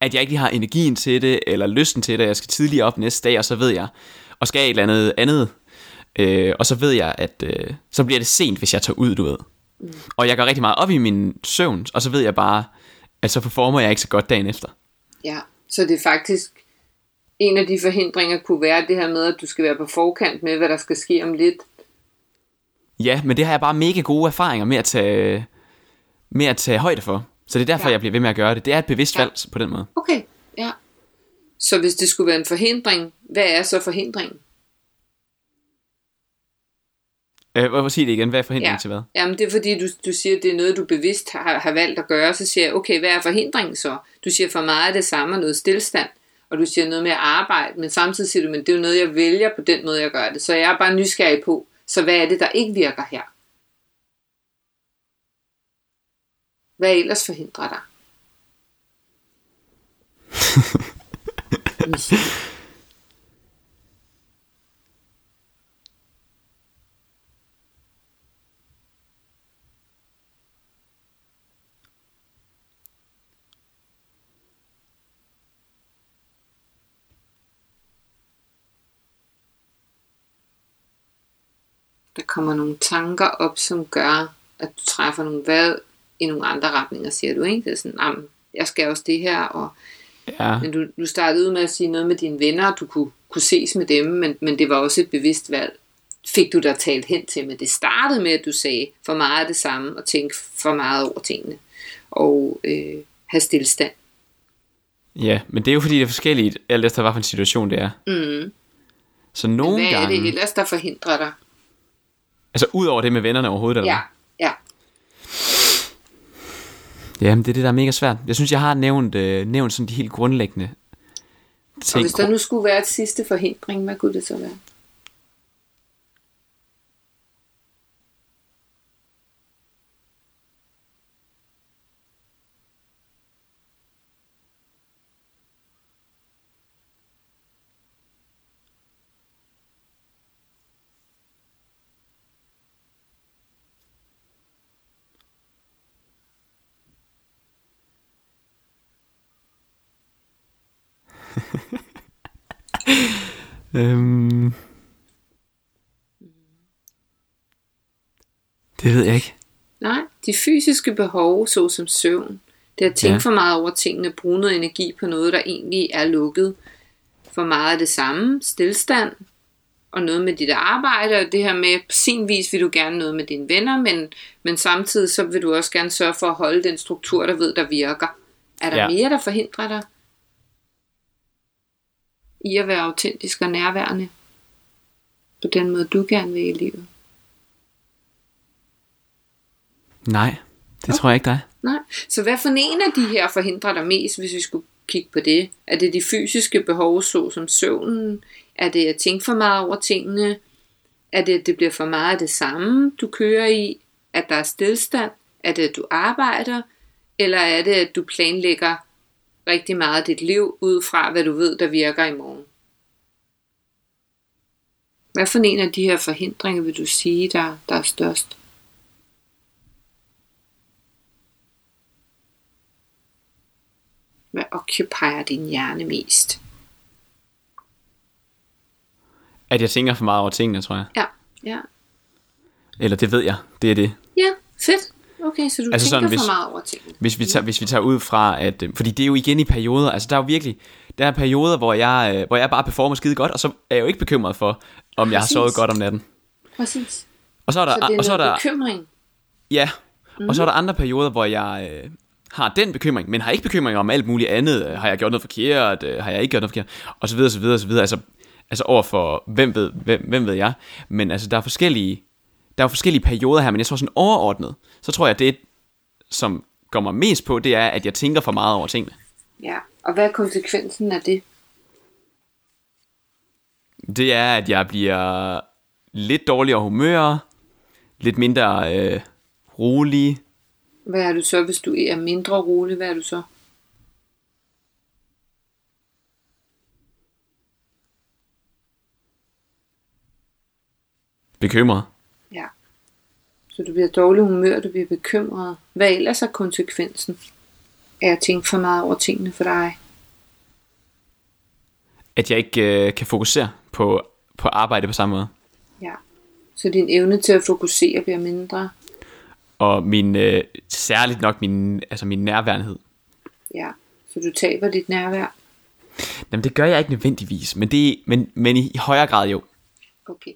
at jeg ikke lige har energien til det, eller lysten til det, jeg skal tidligere op næste dag, og så ved jeg, og skal et eller andet andet, øh, og så ved jeg, at øh, så bliver det sent, hvis jeg tager ud, du ved. Mm. Og jeg går rigtig meget op i min søvn, og så ved jeg bare, at så performer jeg ikke så godt dagen efter. Ja, så det er faktisk... En af de forhindringer kunne være det her med, at du skal være på forkant med, hvad der skal ske om lidt. Ja, men det har jeg bare mega gode erfaringer med at tage, med at tage højde for. Så det er derfor, ja. jeg bliver ved med at gøre det. Det er et bevidst valg ja. på den måde. Okay, ja. Så hvis det skulle være en forhindring, hvad er så forhindringen? Øh, hvorfor siger det igen? Hvad er forhindringen ja. til hvad? Jamen det er fordi, du, du siger, at det er noget, du bevidst har, har valgt at gøre. Så siger jeg, okay, hvad er forhindringen så? Du siger for meget af det samme, noget stillstand. Og du siger noget med at arbejde, men samtidig siger du, men det er jo noget, jeg vælger på den måde, jeg gør det. Så jeg er bare nysgerrig på, så hvad er det, der ikke virker her? Hvad ellers forhindrer dig? Der kommer nogle tanker op, som gør, at du træffer nogle valg i nogle andre retninger, siger du, ikke? Det er sådan, jamen, jeg skal også det her, og... Ja. Men du, du startede ud med at sige noget med dine venner, du kunne, kunne ses med dem, men, men det var også et bevidst valg. Fik du dig talt hen til, men det startede med, at du sagde for meget af det samme, og tænkte for meget over tingene, og øh, have stillestand. Ja, men det er jo fordi, det er forskelligt, alt efter hvad for en situation det er. Mm. Så nogle gange... Hvad er det gange... ellers, der forhindrer dig? Altså ud over det med vennerne overhovedet, eller? Ja, ja. Jamen, det er det, der er mega svært. Jeg synes, jeg har nævnt, øh, nævnt sådan de helt grundlæggende ting. Og hvis der nu skulle være et sidste forhindring, hvad kunne det så være? øhm... Det ved jeg ikke. Nej, de fysiske behov, såsom søvn, det at tænke ja. for meget over tingene, bruge noget energi på noget, der egentlig er lukket, for meget af det samme, stillestand, og noget med dit arbejde, og det her med, på sin vis vil du gerne noget med dine venner, men, men samtidig så vil du også gerne sørge for at holde den struktur, der ved, der virker. Er der ja. mere, der forhindrer dig i at være autentisk og nærværende på den måde, du gerne vil i livet? Nej, det okay. tror jeg ikke, der er. Nej. Så hvad for en af de her forhindrer dig mest, hvis vi skulle kigge på det? Er det de fysiske behov, såsom søvnen? Er det at tænke for meget over tingene? Er det, at det bliver for meget af det samme, du kører i? At der er stillestand? Er det, at du arbejder? Eller er det, at du planlægger rigtig meget af dit liv ud fra, hvad du ved, der virker i morgen? Hvad for en af de her forhindringer vil du sige, der, der er størst? Hvad occupier din hjerne mest? At jeg tænker for meget over tingene, tror jeg. Ja, ja. Eller det ved jeg, det er det. Ja, fedt. Okay, så du altså tænker sådan, hvis, for meget over tingene. Hvis vi, tager, hvis vi tager ud fra, at... Fordi det er jo igen i perioder. Altså der er jo virkelig... Der er perioder, hvor jeg, hvor jeg bare performer skide godt, og så er jeg jo ikke bekymret for, om Præcis. jeg har sovet godt om natten. Præcis. Og så er der, så det er og så er der bekymring. Ja. Mm. Og så er der andre perioder, hvor jeg øh, har den bekymring, men har ikke bekymring om alt muligt andet. Har jeg gjort noget forkert? Øh, har jeg ikke gjort noget forkert? Og så videre, så videre, så videre. Altså, altså over for, hvem ved, hvem, hvem ved jeg? Men altså, der er forskellige... Der er jo forskellige perioder her, men jeg tror sådan overordnet, så tror jeg, at det, som går mig mest på, det er, at jeg tænker for meget over tingene. Ja, og hvad er konsekvensen af det? Det er, at jeg bliver lidt dårligere humør, lidt mindre øh, rolig. Hvad er du så, hvis du er mindre rolig? Hvad er du så? Bekymret. Så du bliver dårlig humør, du bliver bekymret. Hvad ellers er konsekvensen af at tænke for meget over tingene for dig? At jeg ikke øh, kan fokusere på, på arbejde på samme måde. Ja, så din evne til at fokusere bliver mindre. Og min, øh, særligt nok min, altså min nærværenhed. Ja, så du taber dit nærvær. Jamen det gør jeg ikke nødvendigvis, men, det, men, men i, i højere grad jo. Okay.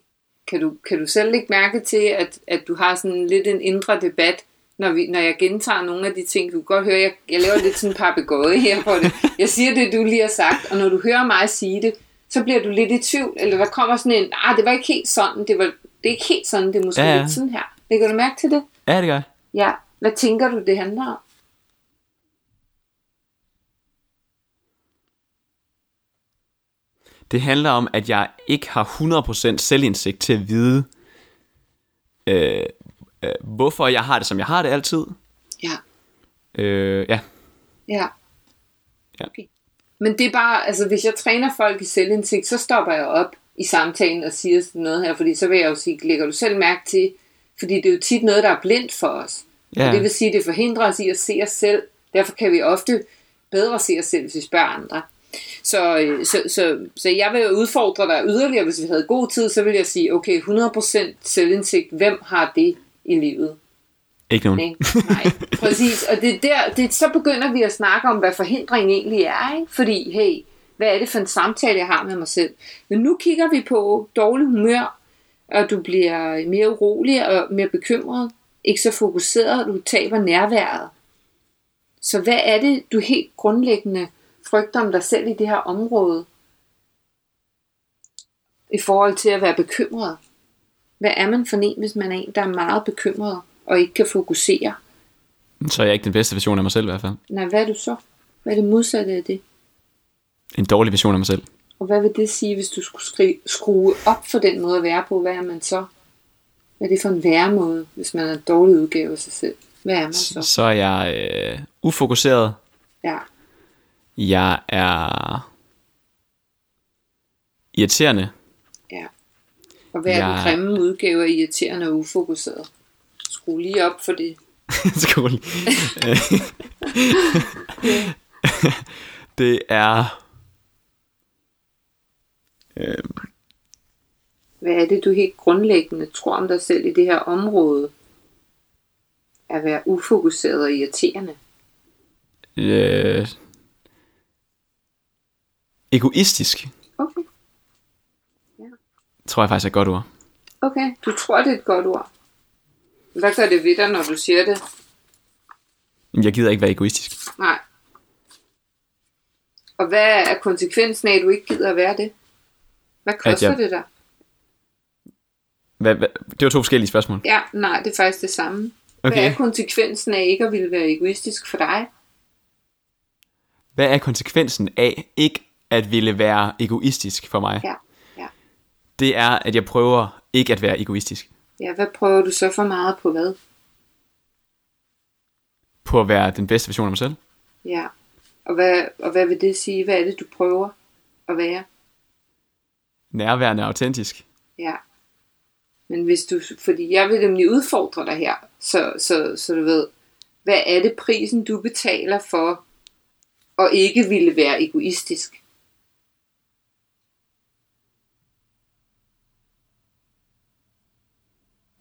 Kan du, kan du selv ikke mærke til, at, at du har sådan lidt en indre debat, når, vi, når jeg gentager nogle af de ting, du kan godt høre, jeg, jeg laver lidt sådan en papegøje her på det. Jeg siger det, du lige har sagt, og når du hører mig sige det, så bliver du lidt i tvivl, eller der kommer sådan en, ah, det var ikke helt sådan, det, var, det er ikke helt sådan, det er måske ja, ja. Lidt sådan her. Lægger du mærke til det? Ja, det gør jeg. Ja, hvad tænker du, det handler om? Det handler om, at jeg ikke har hundrede procent selvindsigt til at vide, øh, øh, hvorfor jeg har det, som jeg har det altid. Ja. Øh, ja. Ja. Okay. Men det er bare, altså hvis jeg træner folk i selvindsigt, så stopper jeg op i samtalen og siger sådan noget her, fordi så vil jeg jo sige, lægger du selv mærke til, fordi det er jo tit noget, der er blindt for os. Ja. Og det vil sige, det forhindrer os i at se os selv. Derfor kan vi ofte bedre se os selv, hvis vi spørger andre. Så, så, så, så jeg vil udfordre dig yderligere. Hvis vi havde god tid, så vil jeg sige okay, hundrede procent selvindsigt. Hvem har det i livet? Ikke nogen. Nej, nej. Præcis. Og det der, det, så begynder vi at snakke om, hvad forhindringen egentlig er, ikke? Fordi hey, hvad er det for en samtale jeg har med mig selv? Men nu kigger vi på dårlig humør, og du bliver mere urolig og mere bekymret, ikke så fokuseret, du taber nærværet. Så hvad er det du helt grundlæggende frygter om dig selv i det her område i forhold til at være bekymret? Hvad er man for en, hvis man er en, der er meget bekymret og ikke kan fokusere? Så er jeg ikke den bedste version af mig selv i hvert fald. Nej, hvad er du så? Hvad er det modsatte af det? En dårlig version af mig selv. Og hvad vil det sige, hvis du skulle skri- skrue op for den måde at være på? Hvad er man så? Hvad er det for en værre måde, hvis man er en dårlig udgave af sig selv? Hvad er man så? Så er jeg øh, ufokuseret. Ja. Jeg er irriterende. Ja. Og hvad er jeg... den grimme udgave af irriterende og ufokuseret? Skru lige op for det. Skru lige. Det er... Øhm... Hvad er det, du helt grundlæggende tror om dig selv i det her område? At være ufokuseret og irriterende? Øh... Egoistisk. Okay. Ja. Tror jeg faktisk er et godt ord. Okay, du tror det er et godt ord. Hvad gør det ved dig, når du siger det? Jeg gider ikke være egoistisk. Nej. Og hvad er konsekvensen af, at du ikke gider at være det? Hvad koster jeg... det dig? Hvad, hvad... Det var to forskellige spørgsmål. Ja, nej, det er faktisk det samme. Okay. Hvad er konsekvensen af ikke at ville være egoistisk for dig? Hvad er konsekvensen af ikke at ville være egoistisk for mig? Ja, ja. Det er, at jeg prøver ikke at være egoistisk. Ja, hvad prøver du så for meget på hvad? På at være den bedste version af mig selv. Ja, og hvad, og hvad vil det sige? Hvad er det, du prøver at være? Nærværende og autentisk. Ja, men hvis du, fordi jeg vil nemlig udfordre dig her, så, så, så du ved, hvad er det prisen, du betaler for og ikke ville være egoistisk?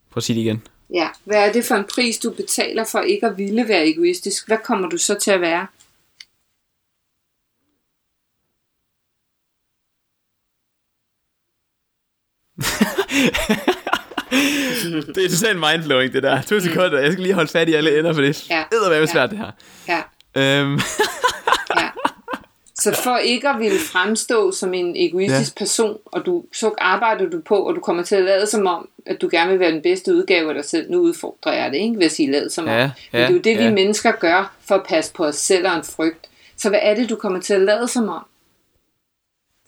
Prøv at sige det igen. Ja, hvad er det for en pris, du betaler for ikke at ville være egoistisk? Hvad kommer du så til at være? Det er totalt mindblowing det der. To sekunder, jeg skal lige holde fat i alle ender for det. Ja. Eddermame ja. Svært det her. Ja. Øhm... Så for ikke at ville fremstå som en egoistisk ja. person, og du, så arbejder du på, og du kommer til at lade som om, at du gerne vil være den bedste udgave af dig selv. Nu udfordrer jeg det, ikke? Ved at sige lade som om. Ja, ja, men det er jo det, ja. vi mennesker gør for at passe på os selv og en frygt. Så hvad er det, du kommer til at lade som om?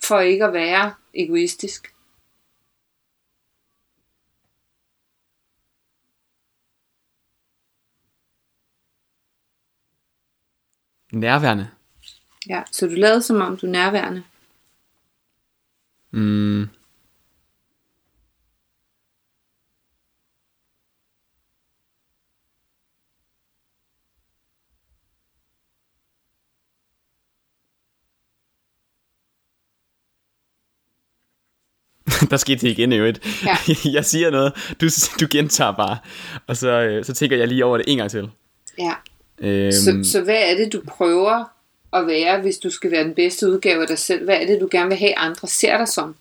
For ikke at være egoistisk. Nærværende. Ja, så du lader som om du er nærværende. Mm. der skete det igen i øvrigt. Ja. Jeg siger noget, du, du gentager bare, og så, så tænker jeg lige over det en gang til. Ja. Øhm. Så, så hvad er det, du prøver at være, hvis du skal være den bedste udgave af dig selv? Hvad er det, du gerne vil have, andre ser dig som?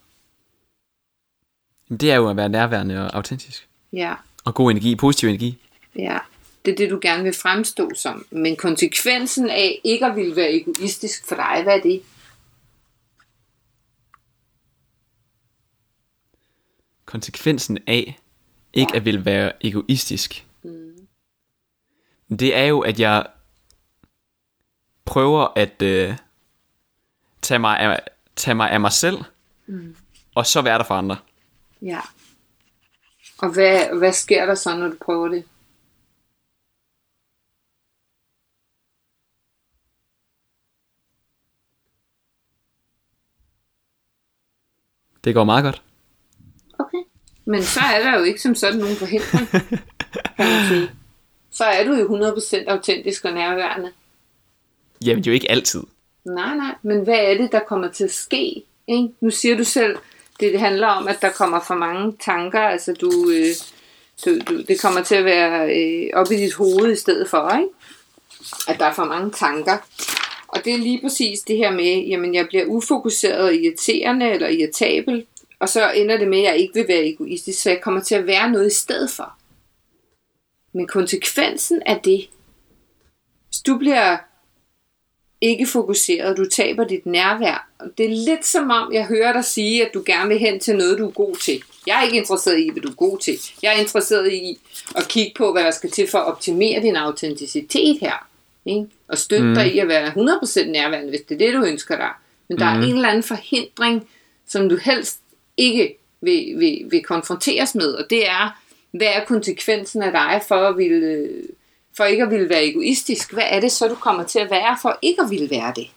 Det er jo at være nærværende og autentisk. Ja. Og god energi, positiv energi. Ja, det er det, du gerne vil fremstå som. Men konsekvensen af ikke at ville være egoistisk for dig, hvad er det? Konsekvensen af ikke ja. at ville være egoistisk. Mm. Det er jo, at jeg prøver at øh, tage, mig af, tage mig af mig selv, mm. og så være der for andre. Ja. Og hvad, hvad sker der så, når du prøver det? Det går meget godt. Okay. Men så er der jo ikke som sådan nogen forhindring. Så er du jo hundrede procent autentisk og nærværende. Jamen, det er jo ikke altid. Nej, nej. Men hvad er det, der kommer til at ske? Ikke? Nu siger du selv, det, det handler om, at der kommer for mange tanker. Altså, du, øh, du, du, det kommer til at være øh, oppe i dit hoved i stedet for, ikke? At der er for mange tanker. Og det er lige præcis det her med, jamen, jeg bliver ufokuseret og irriterende eller irritabel. Og så ender det med, at jeg ikke vil være egoistisk, så jeg kommer til at være noget i stedet for. Men konsekvensen af det, hvis du bliver ikke fokuseret, du taber dit nærvær. Det er lidt som om, jeg hører dig sige, at du gerne vil hen til noget, du er god til. Jeg er ikke interesseret i, hvad du er god til. Jeg er interesseret i at kigge på, hvad der skal til for at optimere din autenticitet her. Ikke? Og støtte mm. dig i at være hundrede procent nærværende, hvis det er det, du ønsker dig. Men der mm. er en eller anden forhindring, som du helst ikke vil, vil, vil konfronteres med, og det er, hvad er konsekvensen af dig for, at ville, for ikke at ville være egoistisk? Hvad er det så, du kommer til at være for ikke at ville være det?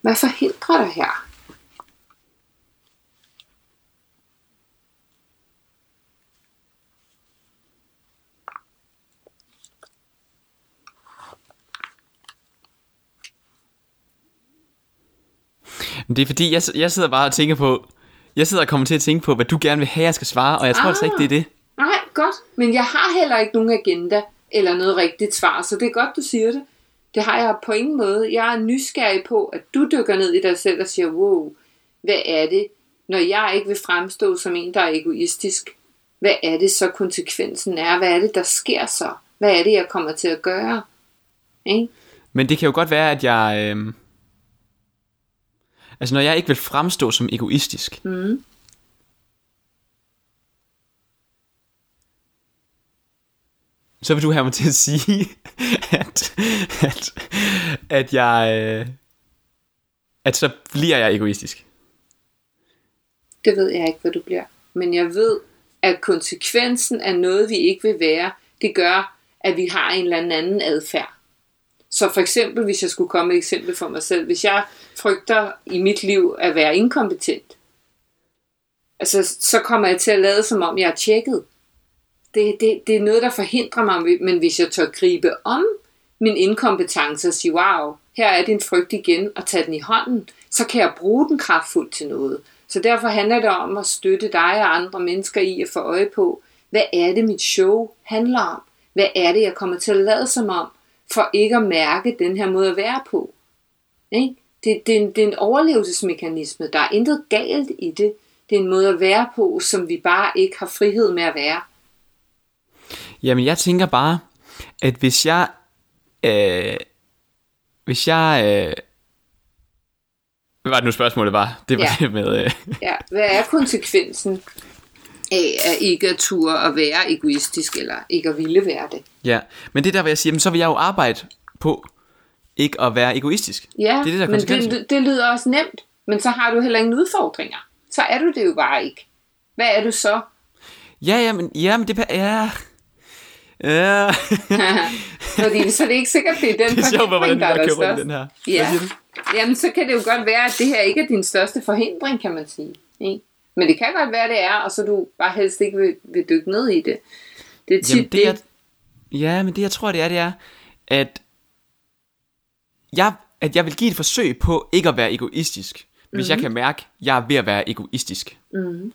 Hvad forhindrer dig her? Det er fordi, jeg, jeg sidder bare og tænker på, jeg sidder og kommer til at tænke på, hvad du gerne vil have, jeg skal svare, og jeg tror ah, altså ikke, det er det. Nej, godt, men jeg har heller ikke nogen agenda, eller noget rigtigt svar, så det er godt, du siger det. Det har jeg på ingen måde. Jeg er nysgerrig på, at du dykker ned i dig selv og siger, wow, hvad er det, når jeg ikke vil fremstå som en, der er egoistisk? Hvad er det så konsekvensen er? Hvad er det, der sker så? Hvad er det, jeg kommer til at gøre? Ik? Men det kan jo godt være, at jeg... Øh... Altså, når jeg ikke vil fremstå som egoistisk, mm. så vil du have mig til at sige, at, at, at jeg, at så bliver jeg egoistisk. Det ved jeg ikke, hvad du bliver. Men jeg ved, at konsekvensen af noget, vi ikke vil være, det gør, at vi har en eller anden adfærd. Så for eksempel, hvis jeg skulle komme med et eksempel for mig selv, hvis jeg frygter i mit liv at være inkompetent, altså, så kommer jeg til at lade som om, jeg er tjekket. Det, det, det er noget, der forhindrer mig, men hvis jeg tør gribe om min inkompetence og sige, wow, her er din frygt igen, og tage den i hånden, så kan jeg bruge den kraftfuldt til noget. Så derfor handler det om at støtte dig og andre mennesker i at få øje på, hvad er det, mit show handler om? Hvad er det, jeg kommer til at lade som om? For ikke at mærke den her måde at være på. Det, det, det, er en, det er en overlevelsesmekanisme. Der er intet galt i det. Det er en måde at være på, som vi bare ikke har frihed med at være. Jamen jeg tænker bare, at hvis jeg... Øh, hvis jeg... Øh, hvad var det nu spørgsmålet var? Det var ja. det med... Øh. Ja, hvad er konsekvensen af at ikke at ture at være egoistisk, eller ikke at ville være det? Ja, men det der, hvor jeg siger, så vil jeg jo arbejde på ikke at være egoistisk. Ja, det er det, der men det, det lyder også nemt, men så har du heller ingen udfordringer. Så er du det jo bare ikke. Hvad er du så? Ja, ja, men, ja, men det er... Ja. Fordi, så det er ikke sikkert, det er den det er sjovt, forhindring, der er der størst. Den her. Ja. Jamen, så kan det jo godt være, at det her ikke er din største forhindring, kan man sige. Ikke? Men det kan godt være, det er, og så du bare helst ikke vil, vil dykke ned i det. Det er tit Jamen, det... Er... Ja, men det jeg tror, det er, det er, at jeg at jeg vil give et forsøg på ikke at være egoistisk, mm. hvis jeg kan mærke, at jeg er ved at være egoistisk. Mm.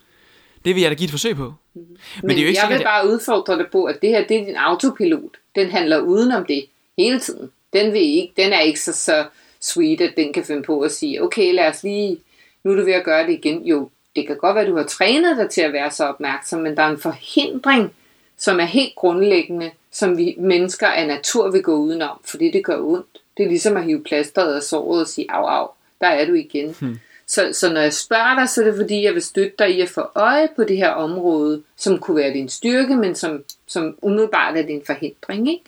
Det vil jeg da give et forsøg på. Mm. Men, Men det er jo ikke jeg sikkert, vil bare udfordre dig på, at det her, det er din autopilot. Den handler udenom det hele tiden. Den, vil ikke, den er ikke så, så sweet, at den kan finde på at sige, okay, lad os lige, nu er du ved at gøre det igen. Jo, det kan godt være, at du har trænet dig til at være så opmærksom, men der er en forhindring, som er helt grundlæggende, som vi mennesker af natur vil gå udenom, fordi det gør ondt. Det er ligesom at hive plasteret og såret og sige, au, au, der er du igen. Hmm. Så, så når jeg spørger dig, så er det fordi, jeg vil støtte dig i at få øje på det her område, som kunne være din styrke, men som, som umiddelbart er din forhindring, ikke?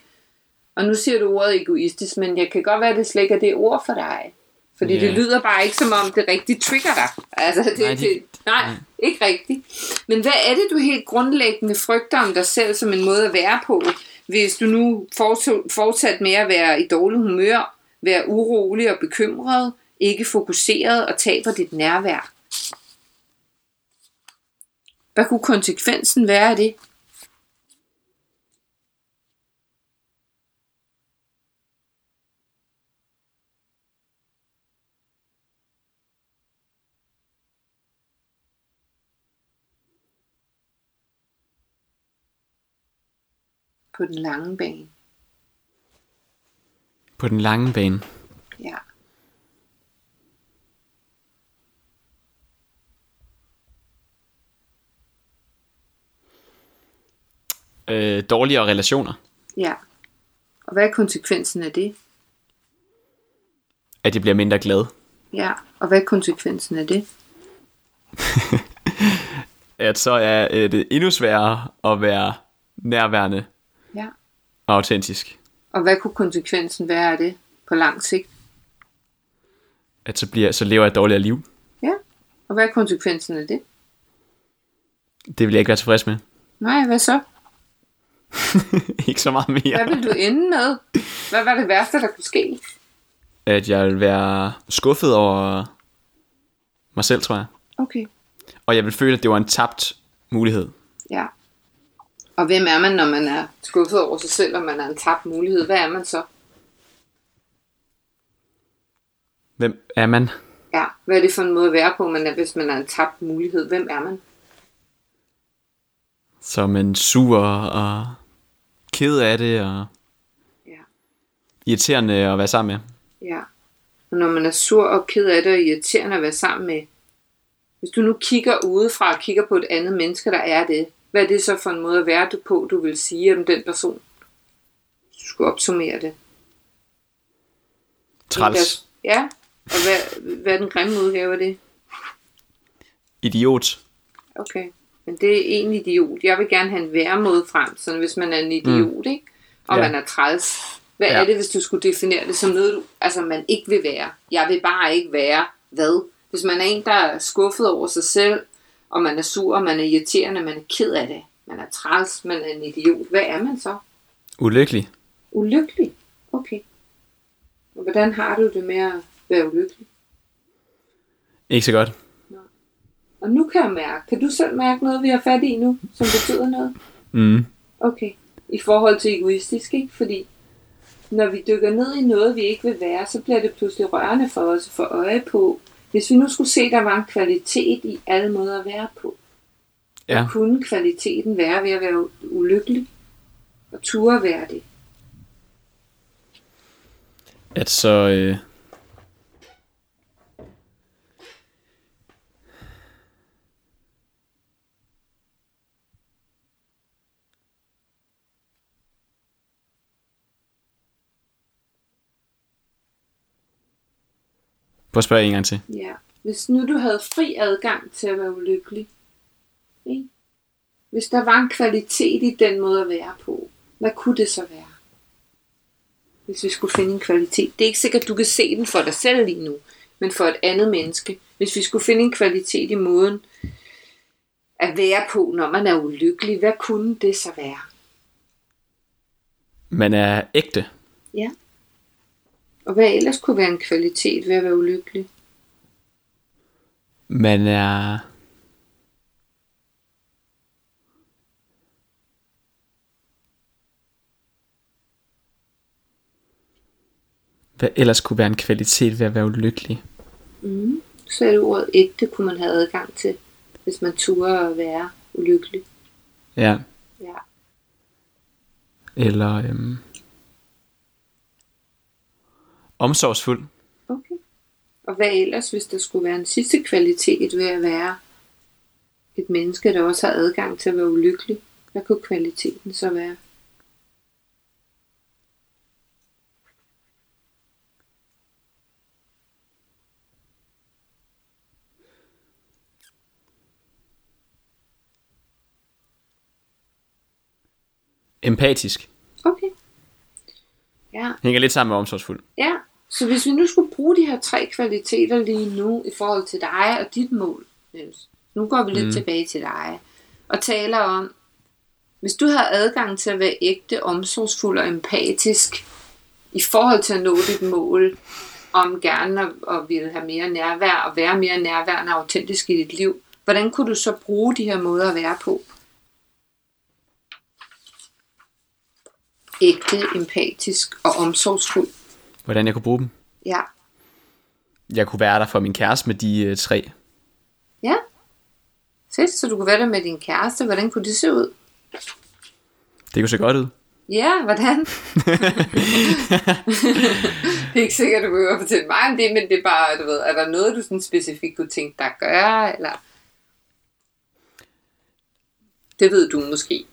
Og nu siger du ordet egoistisk, men jeg kan godt være, at det slet ikke er det ord for dig. Fordi yeah. det lyder bare ikke, som om det rigtig trigger dig. Altså, det, nej, det, det, nej, nej, ikke rigtigt. Men hvad er det, du helt grundlæggende frygter om dig selv som en måde at være på, hvis du nu fortsat med at være i dårlig humør, være urolig og bekymret, ikke fokuseret og taber dit nærvær? Hvad kunne konsekvensen være af det? På den lange bane. På den lange bane. Ja. Øh, dårligere relationer. Ja. Og hvad er konsekvensen af det? At jeg bliver mindre glad. Ja. Og hvad er konsekvensen af det? At så er det endnu sværere at være nærværende. Ja. Og autentisk. Og hvad kunne konsekvensen være af det på lang sigt? At så, bliver, så lever jeg et dårligere liv. Ja, og hvad er konsekvensen af det? Det vil jeg ikke være tilfreds med. Nej, hvad så? Ikke så meget mere. Hvad vil du ende med? Hvad var det værste, der kunne ske? At jeg vil være skuffet over mig selv, tror jeg. Okay. Og jeg vil føle, at det var en tabt mulighed. Ja. Og hvem er man, når man er skuffet over sig selv, og man er en tabt mulighed? Hvad er man så? Hvem er man? Ja, hvad er det for en måde at være på, man er, hvis man er en tabt mulighed? Hvem er man? Som en sur og ked af det, og ja. Irriterende at være sammen med. Ja, og når man er sur og ked af det, og irriterende at være sammen med. Hvis du nu kigger udefra og kigger på et andet menneske, der er det, hvad er det så for en måde at være det på, du vil sige om den person? Du skulle opsummere det. Træls. Ja, og hvad, hvad er den grimme udgave af det? Idiot. Okay, men det er en idiot. Jeg vil gerne have en væremåde frem, sådan hvis man er en idiot, mm. ikke? Og ja. Man er træls. Hvad ja. Er det, hvis du skulle definere det som noget, du, altså man ikke vil være? Jeg vil bare ikke være. Hvad? Hvis man er en, der er skuffet over sig selv, og man er sur, og man er irriterende, man er ked af det, man er træls, man er en idiot. Hvad er man så? Ulykkelig. Ulykkelig? Okay. Og hvordan har du det med at være ulykkelig? Ikke så godt. Nå. Og nu kan jeg mærke, kan du selv mærke noget, vi har fat i nu, som betyder noget? Mm. Okay. I forhold til egoistisk, ikke? Fordi når vi dykker ned i noget, vi ikke vil være, så bliver det pludselig rørende for os at få øje på. Hvis vi nu skulle se, der var en kvalitet i alle måder at være på, ja. Og kunne kvaliteten være ved at være ulykkelig og ture være det? At så... Øh... Prøv at spørge en gang til. Ja. Hvis nu du havde fri adgang til at være ulykkelig, ikke? Hvis der var en kvalitet i den måde at være på, hvad kunne det så være? Hvis vi skulle finde en kvalitet. Det er ikke sikkert, at du kan se den for dig selv lige nu, men for et andet menneske. Hvis vi skulle finde en kvalitet i måden at være på, når man er ulykkelig, hvad kunne det så være? Man er ægte. Ja. Og hvad ellers kunne være en kvalitet ved at være ulykkelig? Man er... hvad ellers kunne være en kvalitet ved at være lykkelig. Mm. Så er det ordet ægte, kunne man have adgang til, hvis man turde at være ulykkelig. Ja. Ja. Eller øhm, omsorgsfuld. Okay. Og hvad ellers, hvis der skulle være en sidste kvalitet ved at være et menneske, der også har adgang til at være ulykkelig? Hvad kunne kvaliteten så være? Empatisk. Okay. Ja. Hænger lidt sammen med omsorgsfuld. Ja, så hvis vi nu skulle bruge de her tre kvaliteter lige nu i forhold til dig og dit mål, Niels. Nu går vi lidt mm. tilbage til dig og taler om, hvis du har adgang til at være ægte, omsorgsfuld og empatisk i forhold til at nå dit mål, om gerne at, at ville have mere nærvær og være mere nærværende og autentisk i dit liv, hvordan kunne du så bruge de her måder at være på? Ægte, empatisk og omsorgsfuld. Hvordan jeg kunne bruge dem? Ja. Jeg kunne være der for min kæreste med de øh, tre. Ja. Fedt, så du kunne være der med din kæreste. Hvordan kunne det se ud? Det kunne se godt ud. Ja, hvordan? Det er ikke sikkert, du behøver at fortælle mig om det, men det er bare, du ved, er der noget, du sådan specifikt kunne tænke dig at gøre, eller? Det ved du måske.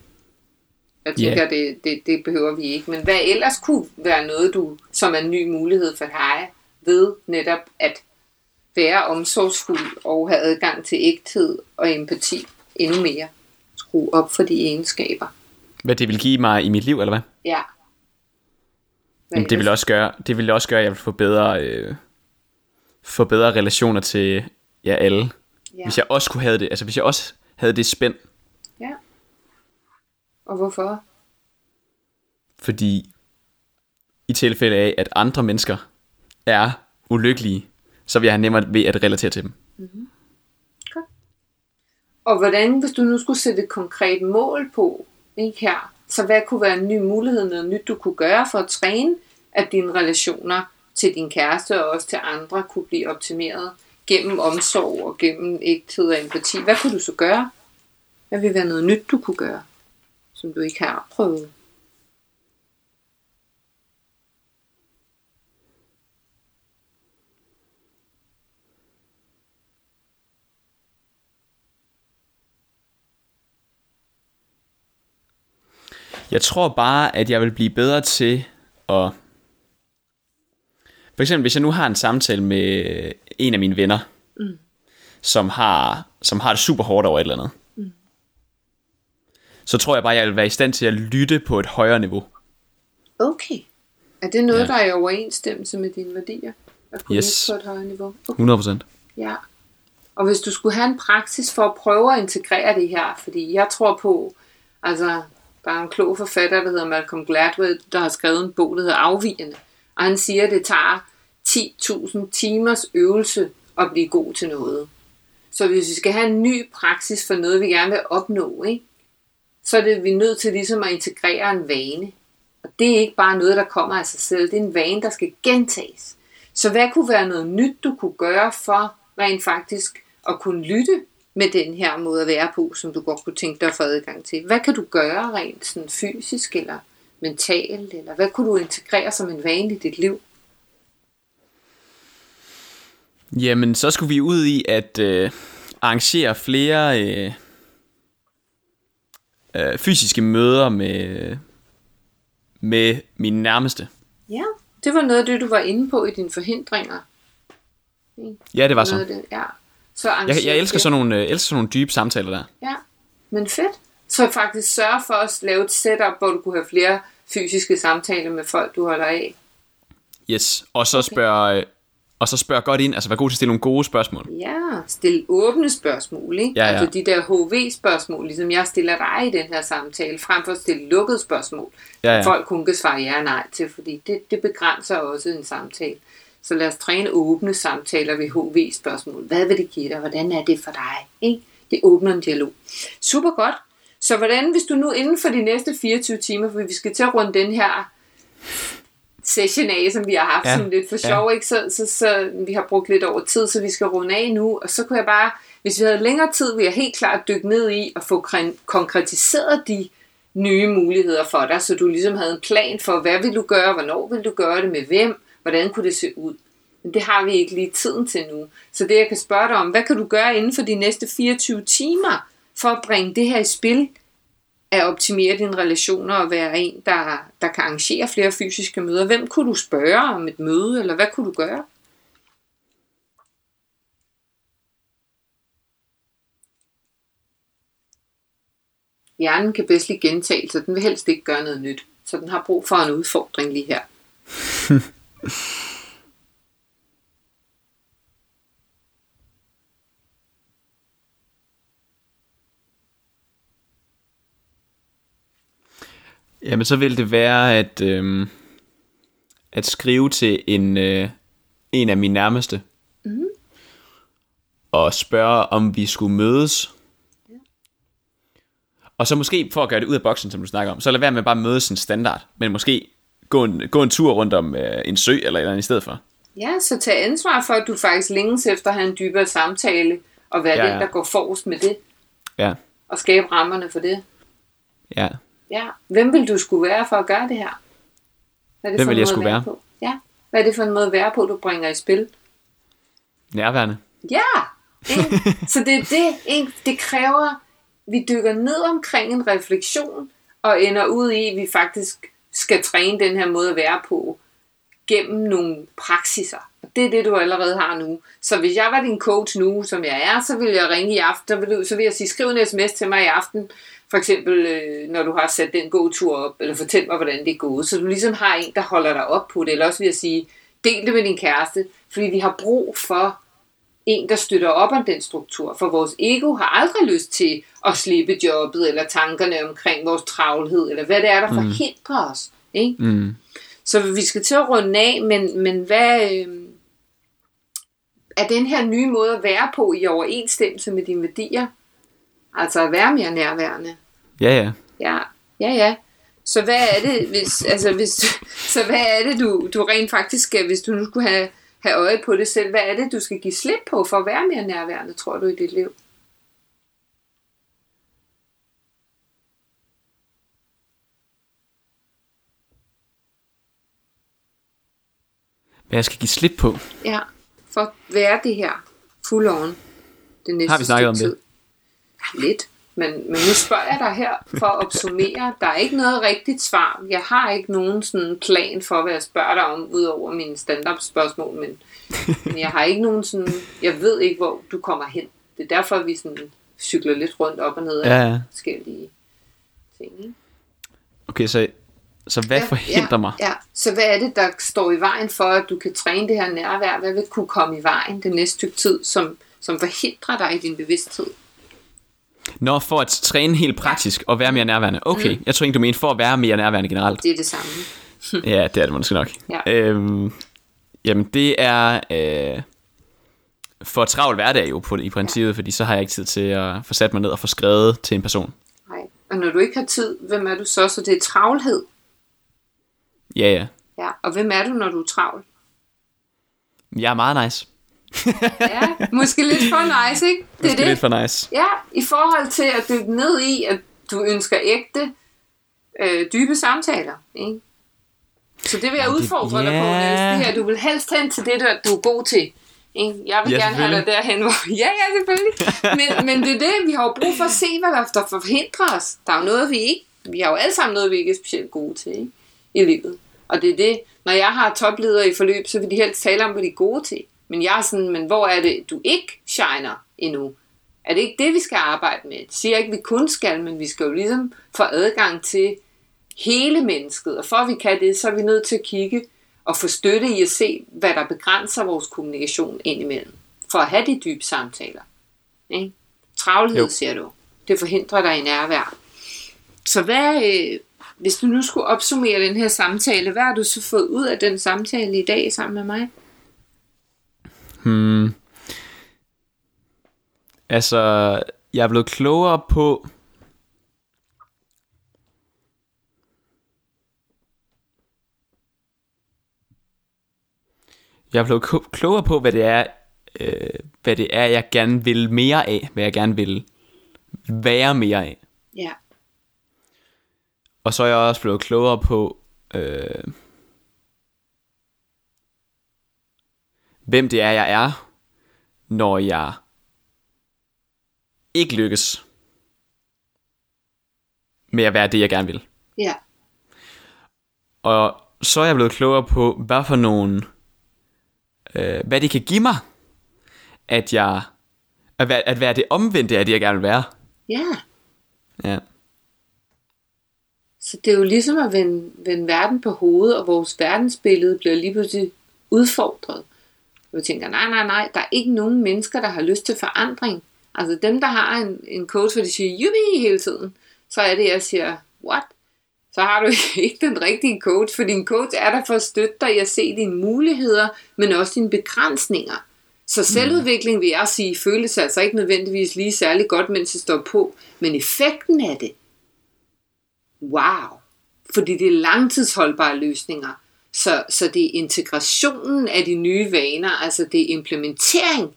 Jeg tænker, yeah. det, det, det behøver vi ikke. Men hvad ellers kunne være noget, du som er en ny mulighed for dig, ved netop at være omsorgsfuld og have adgang til ægthed og empati endnu mere? Skru op for de egenskaber. Hvad det vil give mig i mit liv, eller hvad? Ja. Hvad Jamen, det vil også gøre, det vil også gøre, at jeg vil få bedre, øh, få bedre relationer til jer alle. Ja. Hvis jeg også kunne have det, altså hvis jeg også havde det spænd. Ja. Og hvorfor? Fordi i tilfælde af, at andre mennesker er ulykkelige, så vil jeg have nemmere ved at relatere til dem. Mm-hmm. Okay. Og hvordan, hvis du nu skulle sætte et konkret mål på, ikke her, så hvad kunne være en ny mulighed, noget nyt du kunne gøre for at træne, at dine relationer til din kæreste og også til andre kunne blive optimeret gennem omsorg og gennem ægthed og empati? Hvad kunne du så gøre? Hvad ville være noget nyt, du kunne gøre, som du ikke har prøvet? Jeg tror bare, at jeg vil blive bedre til at... For eksempel, hvis jeg nu har en samtale med en af mine venner, mm. som har, som har det super hårdt over et eller andet, mm. så tror jeg bare, at jeg vil være i stand til at lytte på et højere niveau. Okay. Er det noget, ja. der er i overensstemmelse med dine værdier? At kunne yes. lytte på et højere niveau? Okay. hundrede procent. Ja. Og hvis du skulle have en praksis for at prøve at integrere det her, fordi jeg tror på... altså Der er en klog forfatter, der hedder Malcolm Gladwell, der har skrevet en bog, der hedder Afvigende. Og han siger, at det tager ti tusind timers øvelse at blive god til noget. Så hvis vi skal have en ny praksis for noget, vi gerne vil opnå, ikke? Så er det, vi er nødt til ligesom at integrere en vane. Og det er ikke bare noget, der kommer af sig selv. Det er en vane, der skal gentages. Så hvad kunne være noget nyt, du kunne gøre for rent faktisk at kunne lytte med den her måde at være på, som du godt kunne tænke dig at få adgang til? Hvad kan du gøre rent sådan fysisk eller mentalt, eller hvad kunne du integrere som en vane i dit liv? Jamen, så skulle vi ud i at øh, arrangere flere øh, øh, fysiske møder med, med mine nærmeste. Ja, det var noget af det, du var inde på i dine forhindringer. Ja, det var noget så. Det, ja. Så jeg, jeg elsker sådan nogle, øh, elsker sådan nogle dybe samtaler der. Ja, men fedt. Så faktisk sørg for at lave et setup, hvor du kunne have flere fysiske samtaler med folk, du holder af. Yes, og så okay. spørg, og så spørg godt ind, altså vær god til at stille nogle gode spørgsmål. Ja, stille åbne spørgsmål, ikke? Ja, ja. Altså de der H V-spørgsmål, ligesom jeg stiller dig i den her samtale, frem for at stille lukkede spørgsmål, ja, ja. folk kun kan svare ja og nej til, fordi det, det begrænser også en samtale. Så lad os træne åbne samtaler ved H V-spørgsmål. Hvad vil det give dig? Hvordan er det for dig? Ikke? Det åbner en dialog. Super godt. Så hvordan, hvis du nu inden for de næste fireogtyve timer, for vi skal til at runde den her session af, som vi har haft, ja, sådan lidt for sjov, ja, ikke? Så, så, så vi har brugt lidt over tid, så vi skal runde af nu, og så kunne jeg bare, hvis vi havde længere tid, ville jeg helt klart dykke ned i at få kren- konkretiseret de nye muligheder for dig, så du ligesom havde en plan for, hvad vil du gøre, hvornår vil du gøre det, med hvem, hvordan kunne det se ud. Men det har vi ikke lige tiden til nu. Så det jeg kan spørge dig om, hvad kan du gøre inden for de næste fireogtyve timer, for at bringe det her i spil, at optimere dine relationer og være en, der, der kan arrangere flere fysiske møder. Hvem kunne du spørge om et møde, eller hvad kunne du gøre? Hjernen kan bedst lige gentage, så den vil helst ikke gøre noget nyt. Så den har brug for en udfordring lige her. Jamen, så vil det være at, øh, at skrive til en, øh, en af mine nærmeste. Mm. Og spørge, om vi skulle mødes. Yeah. Og så måske, for at gøre det ud af boksen, som du snakker om, så lad være med bare at mødes en standard. Men måske gå en, gå en tur rundt om øh, en sø eller et eller andet i stedet for. Ja, så tag ansvar for, at du faktisk længes efter at have en dybere samtale. Og være ja, ja. den, der går forrest med det. Ja. Og skabe rammerne for det. Ja. Ja, hvem vil du skulle være for at gøre det her? Hvad er det hvem for vil jeg skulle være? På? Ja, hvad er det for en måde at være på, du bringer i spil? Nærværende. Ja, ikke? Så det er det, ikke? Det kræver, vi dykker ned omkring en refleksion, og ender ud i, at vi faktisk skal træne den her måde at være på, gennem nogle praksiser. Og det er det, du allerede har nu. Så hvis jeg var din coach nu, som jeg er, så vil jeg ringe i aften, så vil jeg sige, skriv en sms til mig i aften, for eksempel, øh, når du har sat den gåtur op, eller fortæl mig, hvordan det er gået, så du ligesom har en, der holder dig op på det, eller også vil jeg sige, del det med din kæreste, fordi vi har brug for en, der støtter op om den struktur, for vores ego har aldrig lyst til at slippe jobbet, eller tankerne omkring vores travlhed, eller hvad det er, der mm. forhindrer os. Ikke? Mm. Så vi skal til at runde af, men, men hvad øh, er den her nye måde at være på i overensstemmelse med dine værdier? Altså at være mere nærværende. Ja, ja. Ja, ja, ja. Så hvad er det, hvis, altså, hvis, så hvad er det, du, du rent faktisk skal, hvis du nu skulle have, have øje på det selv, hvad er det, du skal give slip på for at være mere nærværende, tror du, i dit liv? Hvad jeg skal give slip på? Ja, for at være det her full on det næste Har vi snakket om det? Tid. Lidt, men, men nu spørger jeg dig her for at opsummere. Der er ikke noget rigtigt svar. Jeg har ikke nogen sådan plan for, hvad jeg spørger dig om, udover mine stand-up spørgsmål, men, men jeg har ikke nogen sådan, jeg ved ikke, hvor du kommer hen. Det er derfor, vi sådan cykler lidt rundt op og ned af ja, ja. forskellige ting. Ikke? Okay, så, så hvad ja, forhindrer ja, mig? Ja. Så hvad er det, der står i vejen for, at du kan træne det her nærvær? Hvad vil kunne komme i vejen det næste stykke tid, som, som forhindrer dig i din bevidsthed? Nå, for at træne helt praktisk og være mere nærværende. Okay, mm. jeg tror ikke, du mener for at være mere nærværende generelt. Det er det samme. Ja, det er det måske nok. Ja. Øhm, jamen, det er øh, for travl hverdag jo på, i princippet, ja. fordi så har jeg ikke tid til at få sat mig ned og få skrevet til en person. Nej, og når du ikke har tid, hvem er du så? Så det er travlhed? Ja, ja. Ja, og hvem er du, når du er travl? Jeg er meget nice. Ja, måske lidt for nice, ikke? Det måske er det. Lidt for nice. Ja, i forhold til at dykke ned i, at du ønsker ægte, øh, dybe samtaler, ikke? Så det vil jeg ja, udfordre det, yeah. dig på, Niels. Det her, du vil helst hen til det, der, du er god til, ikke? Jeg vil ja, gerne have dig derhen, hvor... Ja, ja, selvfølgelig. Men, men det er det, vi har jo brug for at se, hvad der forhindrer os. Der er jo noget, vi ikke... Vi har jo alle sammen noget, vi ikke er specielt gode til, ikke? I livet. Og det er det, når jeg har topledere i forløb, så vil de helst tale om, hvad de er gode til. Men jeg er sådan, men hvor er det, du ikke shiner endnu? Er det ikke det, vi skal arbejde med? Det siger ikke, vi kun skal, men vi skal jo ligesom få adgang til hele mennesket. Og for at vi kan det, så er vi nødt til at kigge og få støtte i at se, hvad der begrænser vores kommunikation indimellem. For at have de dybe samtaler. Ikke? Travlhed, jo. Siger du. Det forhindrer dig i nærvær. Så hvad, øh, hvis du nu skulle opsummere den her samtale, hvad har du så fået ud af den samtale i dag sammen med mig? Hmm. Altså, jeg er blevet klogere på Jeg er blevet klogere på, hvad det er, øh, hvad det er, jeg gerne vil mere af, hvad jeg gerne vil være mere af. Ja. Og så er jeg også blevet klogere på, øh, hvem det er, jeg er, når jeg ikke lykkes med at være det, jeg gerne vil. Ja. Og så er jeg blevet klogere på, hvad for nogle, øh, hvad det kan give mig, at jeg, at være, at være det omvendte af det, jeg gerne vil være. Ja. Ja. Så det er jo ligesom at vende, vende verden på hovedet, og vores verdensbillede bliver lige pludselig udfordret. Og vi tænker, nej, nej, nej, der er ikke nogen mennesker, der har lyst til forandring. Altså dem, der har en, en coach, hvor de siger, yuppie hele tiden, så er det, jeg siger, what? Så har du ikke den rigtige coach, for din coach er der for at støtte dig i at se dine muligheder, men også dine begrænsninger. Så selvudvikling, vil jeg sige, føles altså ikke nødvendigvis lige særlig godt, mens det står på, men effekten af det, wow, fordi det er langtidsholdbare løsninger, så, så det er integrationen af de nye vaner, altså det er implementering,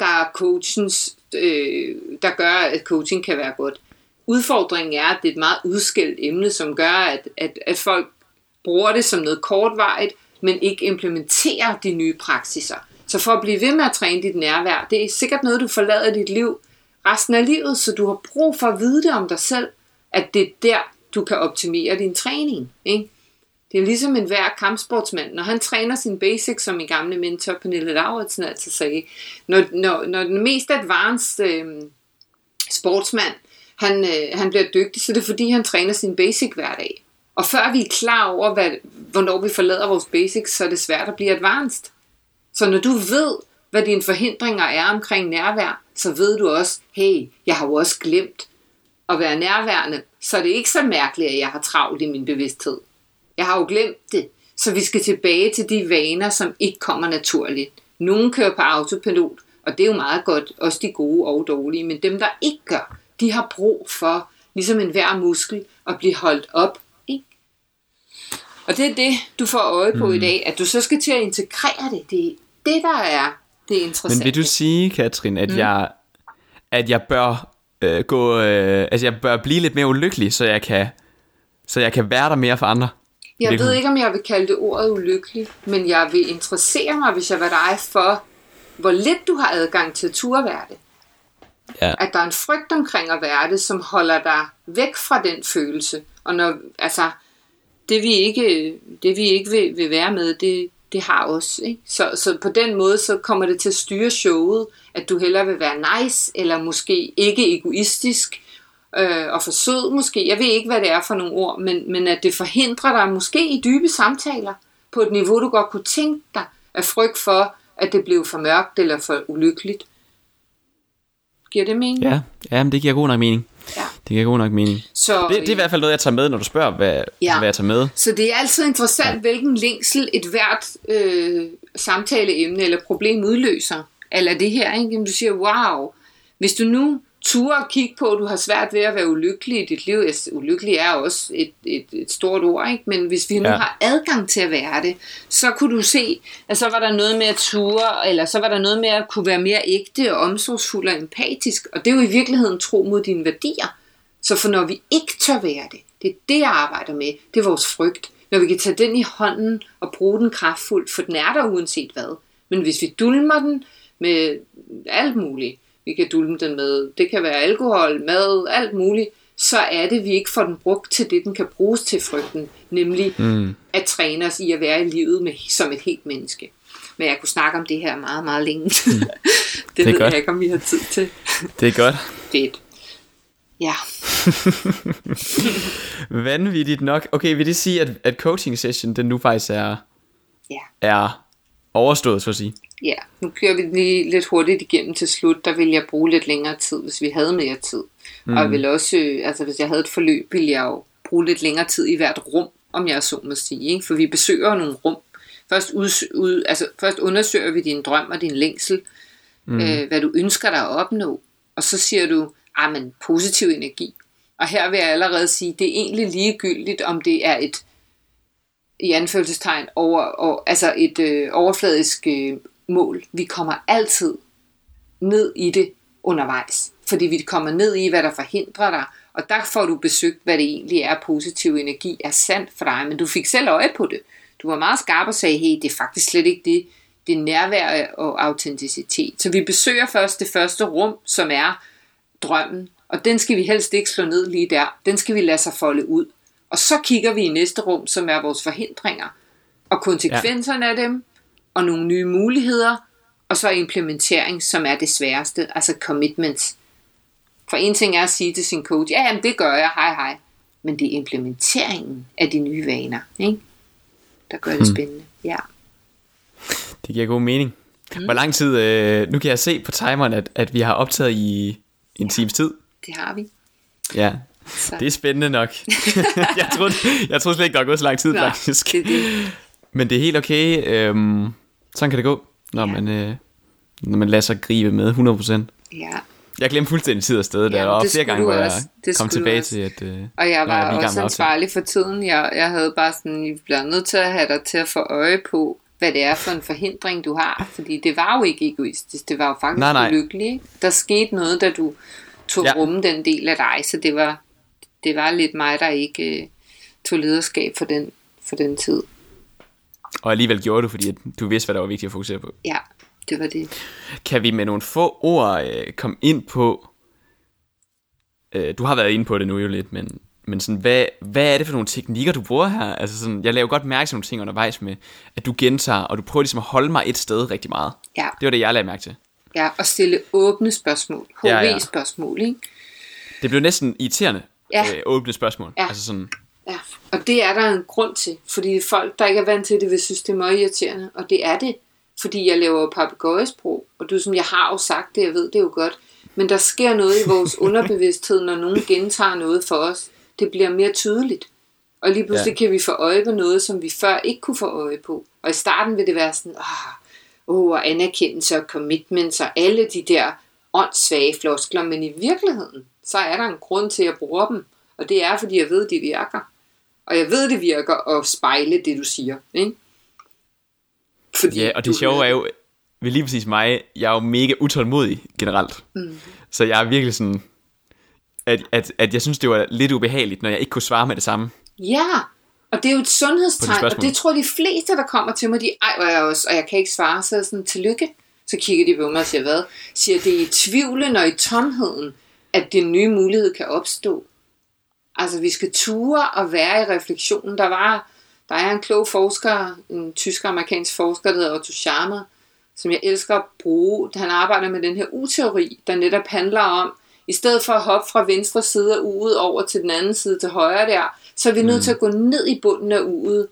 der, er coachens, øh, der gør, at coaching kan være godt. Udfordringen er, at det er et meget udskilt emne, som gør, at, at, at folk bruger det som noget kortvarigt, men ikke implementerer de nye praksiser. Så for at blive ved med at træne dit nærvær, det er sikkert noget, du forlader dit liv resten af livet, så du har brug for at vide det om dig selv, at det er der, du kan optimere din træning. Ikke? Det er ligesom enhver kampsportsmand, når han træner sin basics, som min gamle mentor Pernille Dauertsen altid sagde. Når, når, når den mest advanced øh, sportsmand, han, øh, han bliver dygtig, så det er fordi, han træner sin basic hver dag. Og før vi er klar over, hvad, hvornår vi forlader vores basics, så er det svært at blive advanced. Så når du ved, hvad dine forhindringer er omkring nærvær, så ved du også, hey, jeg har jo også glemt at være nærværende, så er det ikke så mærkeligt, at jeg har travlt i min bevidsthed. Jeg har jo glemt det, så vi skal tilbage til de vaner, som ikke kommer naturligt. Nogle kører på autopilot, og det er jo meget godt, også de gode og dårlige, men dem, der ikke gør, de har brug for, ligesom enhver muskel, at blive holdt op. Ikke? Og det er det, du får øje på mm. i dag, at du så skal til at integrere det. Det er det, der er det interessante. Men vil du sige, Cathrin, at, mm. jeg, at jeg bør... Gå, øh, altså jeg bør blive lidt mere ulykkelig, så jeg kan, så jeg kan være der mere for andre. Jeg ved ikke, om jeg vil kalde det ordet ulykkelig, men jeg vil interessere mig, hvis jeg var dig, for hvor lidt du har adgang til at turde være det. Ja. At der er en frygt omkring at være det, som holder dig væk fra den følelse. Og når, altså, det vi ikke, det vi ikke vil, vil være med, det, det har os. Ikke? Så, så på den måde, så kommer det til at styre showet, at du hellere vil være nice, eller måske ikke egoistisk, øh, og for sød måske. Jeg ved ikke, hvad det er for nogle ord, men, men at det forhindrer dig måske i dybe samtaler, på et niveau, du godt kunne tænke dig, af frygt for, at det blev for mørkt, eller for ulykkeligt. Giver det mening? Ja, ja, men det giver god nok mening. Ja. Det giver god nok mening. Så, det, det er i hvert fald noget, jeg tager med, når du spørger, hvad, ja. hvad jeg tager med. Så det er altid interessant, ja. hvilken længsel et hvert øh, samtaleemne eller problem udløser. Eller det her, ikke? Du siger, wow, hvis du nu turer og kigger på, at du har svært ved at være ulykkelig i dit liv. Ulykkelig er også et, et, et stort ord, ikke? Men hvis vi nu ja. har adgang til at være det, så kunne du se, at så var der noget med at ture, eller så var der noget med at kunne være mere ægte og omsorgsfuld og empatisk. Og det er jo i virkeligheden tro mod dine værdier. Så for når vi ikke tør være det, det er det, jeg arbejder med, det er vores frygt. Når vi kan tage den i hånden og bruge den kraftfuldt, for den er der uanset hvad. Men hvis vi dulmer den med alt muligt, vi kan dulme den med, det kan være alkohol, mad, alt muligt, så er det, vi ikke får den brugt til det, den kan bruges til, frygten, nemlig mm. at træne os i at være i livet med, som et helt menneske. Men jeg kunne snakke om det her meget, meget længe. Mm. det det ved godt. Jeg ikke, om vi har tid til. Det er godt. Fedt. Ja. Vanvittigt nok. Okay, vil det sige, at, at coaching session, den nu faktisk er, yeah. er overstået, så at sige? Ja, nu kører vi lige lidt hurtigt igennem til slut. Der ville jeg bruge lidt længere tid, hvis vi havde mere tid. Mm. Og jeg ville også, altså hvis jeg havde et forløb, ville jeg jo bruge lidt længere tid i hvert rum, om jeg så må sige. Ikke? For vi besøger nogle rum. Først, ud, ud, altså, først undersøger vi din drøm og din længsel, mm. øh, hvad du ønsker dig at opnå. Og så siger du, ah, men positiv energi. Og her vil jeg allerede sige, det er egentlig ligegyldigt, om det er et i anførselstegn over, og, altså et øh, overfladisk øh, mål. Vi kommer altid ned i det undervejs, fordi vi kommer ned i, hvad der forhindrer dig, og der får du besøgt, hvad det egentlig er, positiv energi er sandt for dig, men du fik selv øje på det. Du var meget skarp og sagde, hey, det er faktisk slet ikke det, det er nærvær og autenticitet. Så vi besøger først det første rum, som er drømmen, og den skal vi helst ikke slå ned lige der, den skal vi lade sig folde ud. Og så kigger vi i næste rum, som er vores forhindringer, og konsekvenserne ja. af dem, og nogle nye muligheder, og så implementering, som er det sværeste, altså commitments. For en ting er at sige til sin coach, ja, jamen, det gør jeg, hej hej, men det er implementeringen af de nye vaner, ikke? Der gør det spændende, ja. Det giver god mening. Mm. Hvor lang tid, øh, nu kan jeg se på timeren, at, at vi har optaget i en ja, times tid. Det har vi. Ja, så. Det er spændende nok. jeg, troede, jeg troede slet ikke, der var gået så lang tid. Nå, faktisk. Det, det. Men det er helt okay. Øhm, sådan kan det gå, når, ja. man, øh, når man lader sig gribe med hundrede procent. Ja. Jeg glemte fuldstændig tid og sted, der var flere gange, hvor jeg kom tilbage til, at øh, og jeg var, jeg var også ansvarlig for tiden. Jeg, jeg havde bare sådan, vi bliver nødt til at have dig til at få øje på, hvad det er for en forhindring, du har. Fordi det var jo ikke egoistisk, det var jo faktisk nej, nej. ulykkeligt. Der skete noget, da du tog ja. rumme den del af dig, så det var, det var lidt mig, der ikke øh, tog lederskab for den, for den tid. Og alligevel gjorde du, fordi du vidste, hvad der var vigtigt at fokusere på. Ja. Det var det. Kan vi med nogle få ord øh, komme ind på, øh, du har været inde på det nu jo lidt, men, men sådan, hvad, hvad er det for nogle teknikker, du bruger her? Altså sådan, jeg laver godt mærke til nogle ting undervejs med, at du gentager, og du prøver ligesom at holde mig et sted rigtig meget. Ja. Det var det, jeg lagde mærke til. Ja, og stille åbne spørgsmål. H V-spørgsmål, ikke? Det blev næsten irriterende, ja. øh, åbne spørgsmål. Ja. Altså sådan... Ja, og det er der en grund til, fordi folk, der ikke er vant til det, vil synes, det er meget irriterende, og det er det. Fordi jeg laver papegøjesprog, og du som jeg har jo sagt det, jeg ved det jo godt, men der sker noget i vores underbevidsthed, når nogen gentager noget for os. Det bliver mere tydeligt, og lige pludselig ja. kan vi få øje på noget, som vi før ikke kunne få øje på. Og i starten vil det være sådan, åh, oh, og anerkendelse og commitments og alle de der åndssvage floskler, men i virkeligheden, så er der en grund til, at jeg bruger dem, og det er, fordi jeg ved, det virker. Og jeg ved, det virker at spejle det, du siger, ikke? Fordi ja, og det sjove er jo ved lige præcis mig, jeg er jo mega utålmodig generelt. Mm. Så jeg er virkelig sådan, at, at, at jeg synes, det var lidt ubehageligt, når jeg ikke kunne svare med det samme. Ja, og det er jo et sundhedstegn, og det tror de fleste, der kommer til mig, de ej, hvor jeg også, og jeg kan ikke svare, så sådan, tillykke. Så kigger de på mig og siger, hvad? Siger, det er i tvivlen og i tomheden, at den nye mulighed kan opstå. Altså, vi skal ture og være i refleksionen, der var... Der er en klog forsker, en tysk-amerikansk forsker, der hedder Otto Scharmer, som jeg elsker at bruge. Han arbejder med den her U-teori, der netop handler om, i stedet for at hoppe fra venstre side af uget over til den anden side til højre der, så er vi nødt til at gå ned i bunden af uget,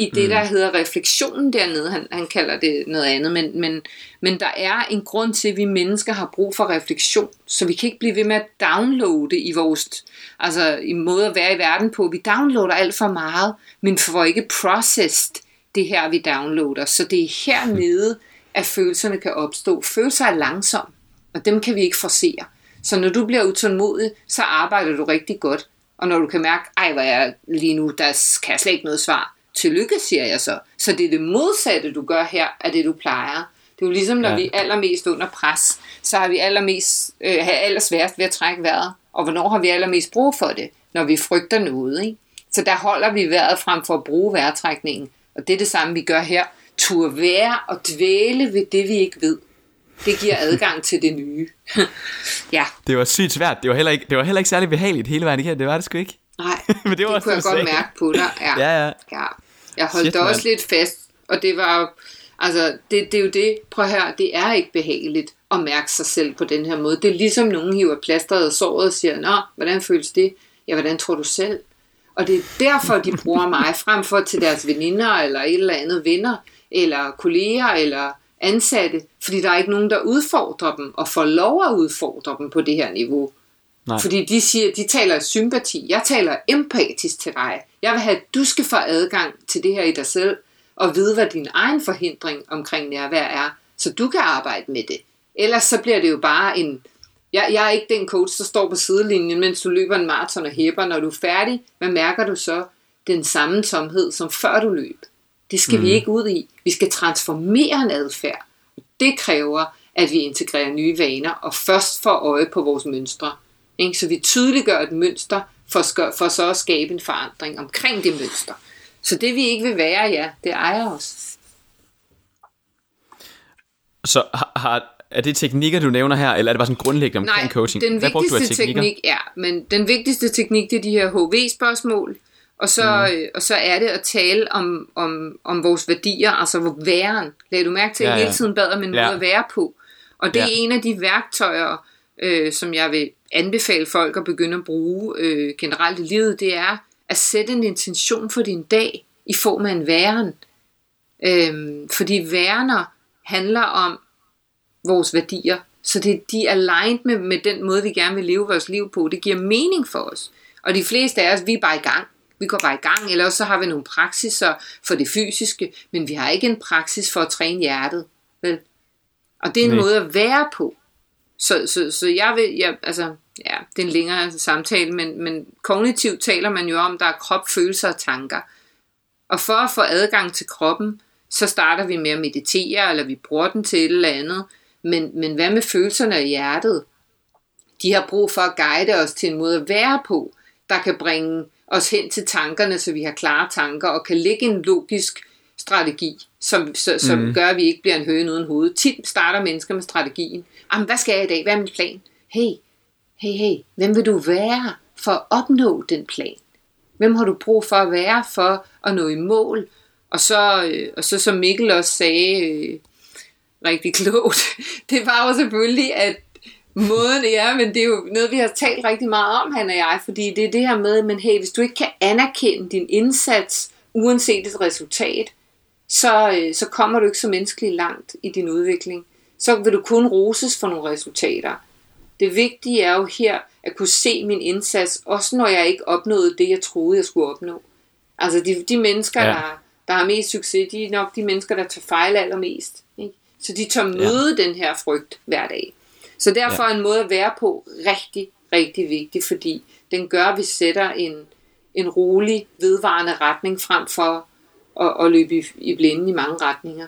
i det, der hedder refleksionen dernede. Han, han kalder det noget andet, men, men, men der er en grund til, at vi mennesker har brug for refleksion, så vi kan ikke blive ved med at downloade i vores, altså i måde at være i verden på. Vi downloader alt for meget, men får ikke processed det her, vi downloader. Så det er hernede, at følelserne kan opstå. Følelser er langsomme, og dem kan vi ikke forsere. Så når du bliver utålmodig, så arbejder du rigtig godt. Og når du kan mærke, ej, hvor jeg lige nu, der kan jeg slet ikke noget svar. Tillykke, siger jeg så. Så det er det modsatte, du gør her, af det, du plejer. Det er jo ligesom, når ja. vi er allermest under pres, så har vi allermest, øh, allersværest ved at trække vejret. Og hvornår har vi allermest brug for det? Når vi frygter noget, ikke? Så der holder vi vejret frem for at bruge vejrtrækningen. Og det er det samme, vi gør her. Turde være og dvæle ved det, vi ikke ved. Det giver adgang til det nye. ja. Det var sygt svært. Det var heller ikke, det var heller ikke særlig behageligt hele vejen igen. Det var det sgu ikke. Nej, men det, var det kunne jeg godt sig. mærke på dig. Ja, ja, ja. ja. Jeg holdt Shit, også lidt fast, og det var jo, altså, det, det er jo det, prøv at høre, det er ikke behageligt at mærke sig selv på den her måde. Det er ligesom nogen hiver plasteret og såret og siger, nå, hvordan føles det? Ja, hvordan tror du selv? Og det er derfor, de bruger mig frem for til deres veninder, eller et eller andet venner, eller kolleger, eller ansatte, fordi der er ikke nogen, der udfordrer dem, og får lov at udfordre dem på det her niveau. Nej. Fordi de siger, de taler sympati, jeg taler empatisk til dig. Jeg vil have, at du skal få adgang til det her i dig selv, og vide, hvad din egen forhindring omkring nærvær er, så du kan arbejde med det. Ellers så bliver det jo bare en, jeg, jeg er ikke den coach, der står på sidelinjen, mens du løber en maraton og hæpper. Når du er færdig, hvad mærker du så? den samme tomhed, som før du løb. Det skal mm. vi ikke ud i. Vi skal transformere en adfærd. Det kræver, at vi integrerer nye vaner, og først får øje på vores mønstre. Ikke? Så vi tydeliggør et mønster, for, for så at skabe en forandring omkring det mønster. Så det vi ikke vil være, ja, det ejer os. Så har, har, er det teknikker, du nævner her, eller er det bare sådan grundlæggende omkring Nej, coaching? Nej, den vigtigste teknik er, men den vigtigste teknik, det er de her H V-spørgsmål, og så, mm. og så er det at tale om, om, om vores værdier, altså hvor væren. Lad du mærke til, at jeg ja, ja. hele tiden bad om en ja. måde at være på. Og det ja. er en af de værktøjer, øh, som jeg vil anbefale folk at begynde at bruge øh, generelt i livet, det er at sætte en intention for din dag i form af en væren. Øhm, fordi værener handler om vores værdier, så det, de er aligned med, med den måde, vi gerne vil leve vores liv på. Det giver mening for os. Og de fleste af os, vi er bare i gang. Vi går bare i gang, eller også så har vi nogle praksiser for det fysiske, men vi har ikke en praksis for at træne hjertet. Vel? Og det er en Nej. måde at være på. Så, så, så jeg vil, jeg, altså, ja, det er en længere samtale, men, men kognitivt taler man jo om, der er krop, følelser og tanker. Og for at få adgang til kroppen, så starter vi med at meditere, eller vi bruger den til et eller andet. Men, men hvad med følelserne og hjertet? De har brug for at guide os til en måde at være på, der kan bringe os hen til tankerne, så vi har klare tanker, og kan lægge en logisk strategi, som, så, som mm. gør, at vi ikke bliver en høne uden hoved. Tit starter mennesker med strategien. Jamen, hvad skal jeg i dag? Hvad er min plan? Hey, hey, hey, hvem vil du være for at opnå den plan? Hvem har du brug for at være for at nå i mål? Og så, øh, og så som Mikkel også sagde, øh, rigtig klogt, det var jo selvfølgelig, at måden er, men det er jo noget, vi har talt rigtig meget om, han og jeg, fordi det er det her med, men hey, hvis du ikke kan anerkende din indsats, uanset et resultat, så, øh, så kommer du ikke så menneskeligt langt i din udvikling. Så vil du kun roses for nogle resultater. Det vigtige er jo her, at kunne se min indsats, også når jeg ikke opnåede det, jeg troede, jeg skulle opnå. Altså de, de mennesker, ja. der, der har mest succes, de er nok de mennesker, der tager fejl allermest. Ikke? Så de tør møde ja. den her frygt hver dag. Så derfor ja. er en måde at være på rigtig, rigtig vigtig, fordi den gør, at vi sætter en, en rolig, vedvarende retning frem for at, at løbe i, i blinden i mange retninger.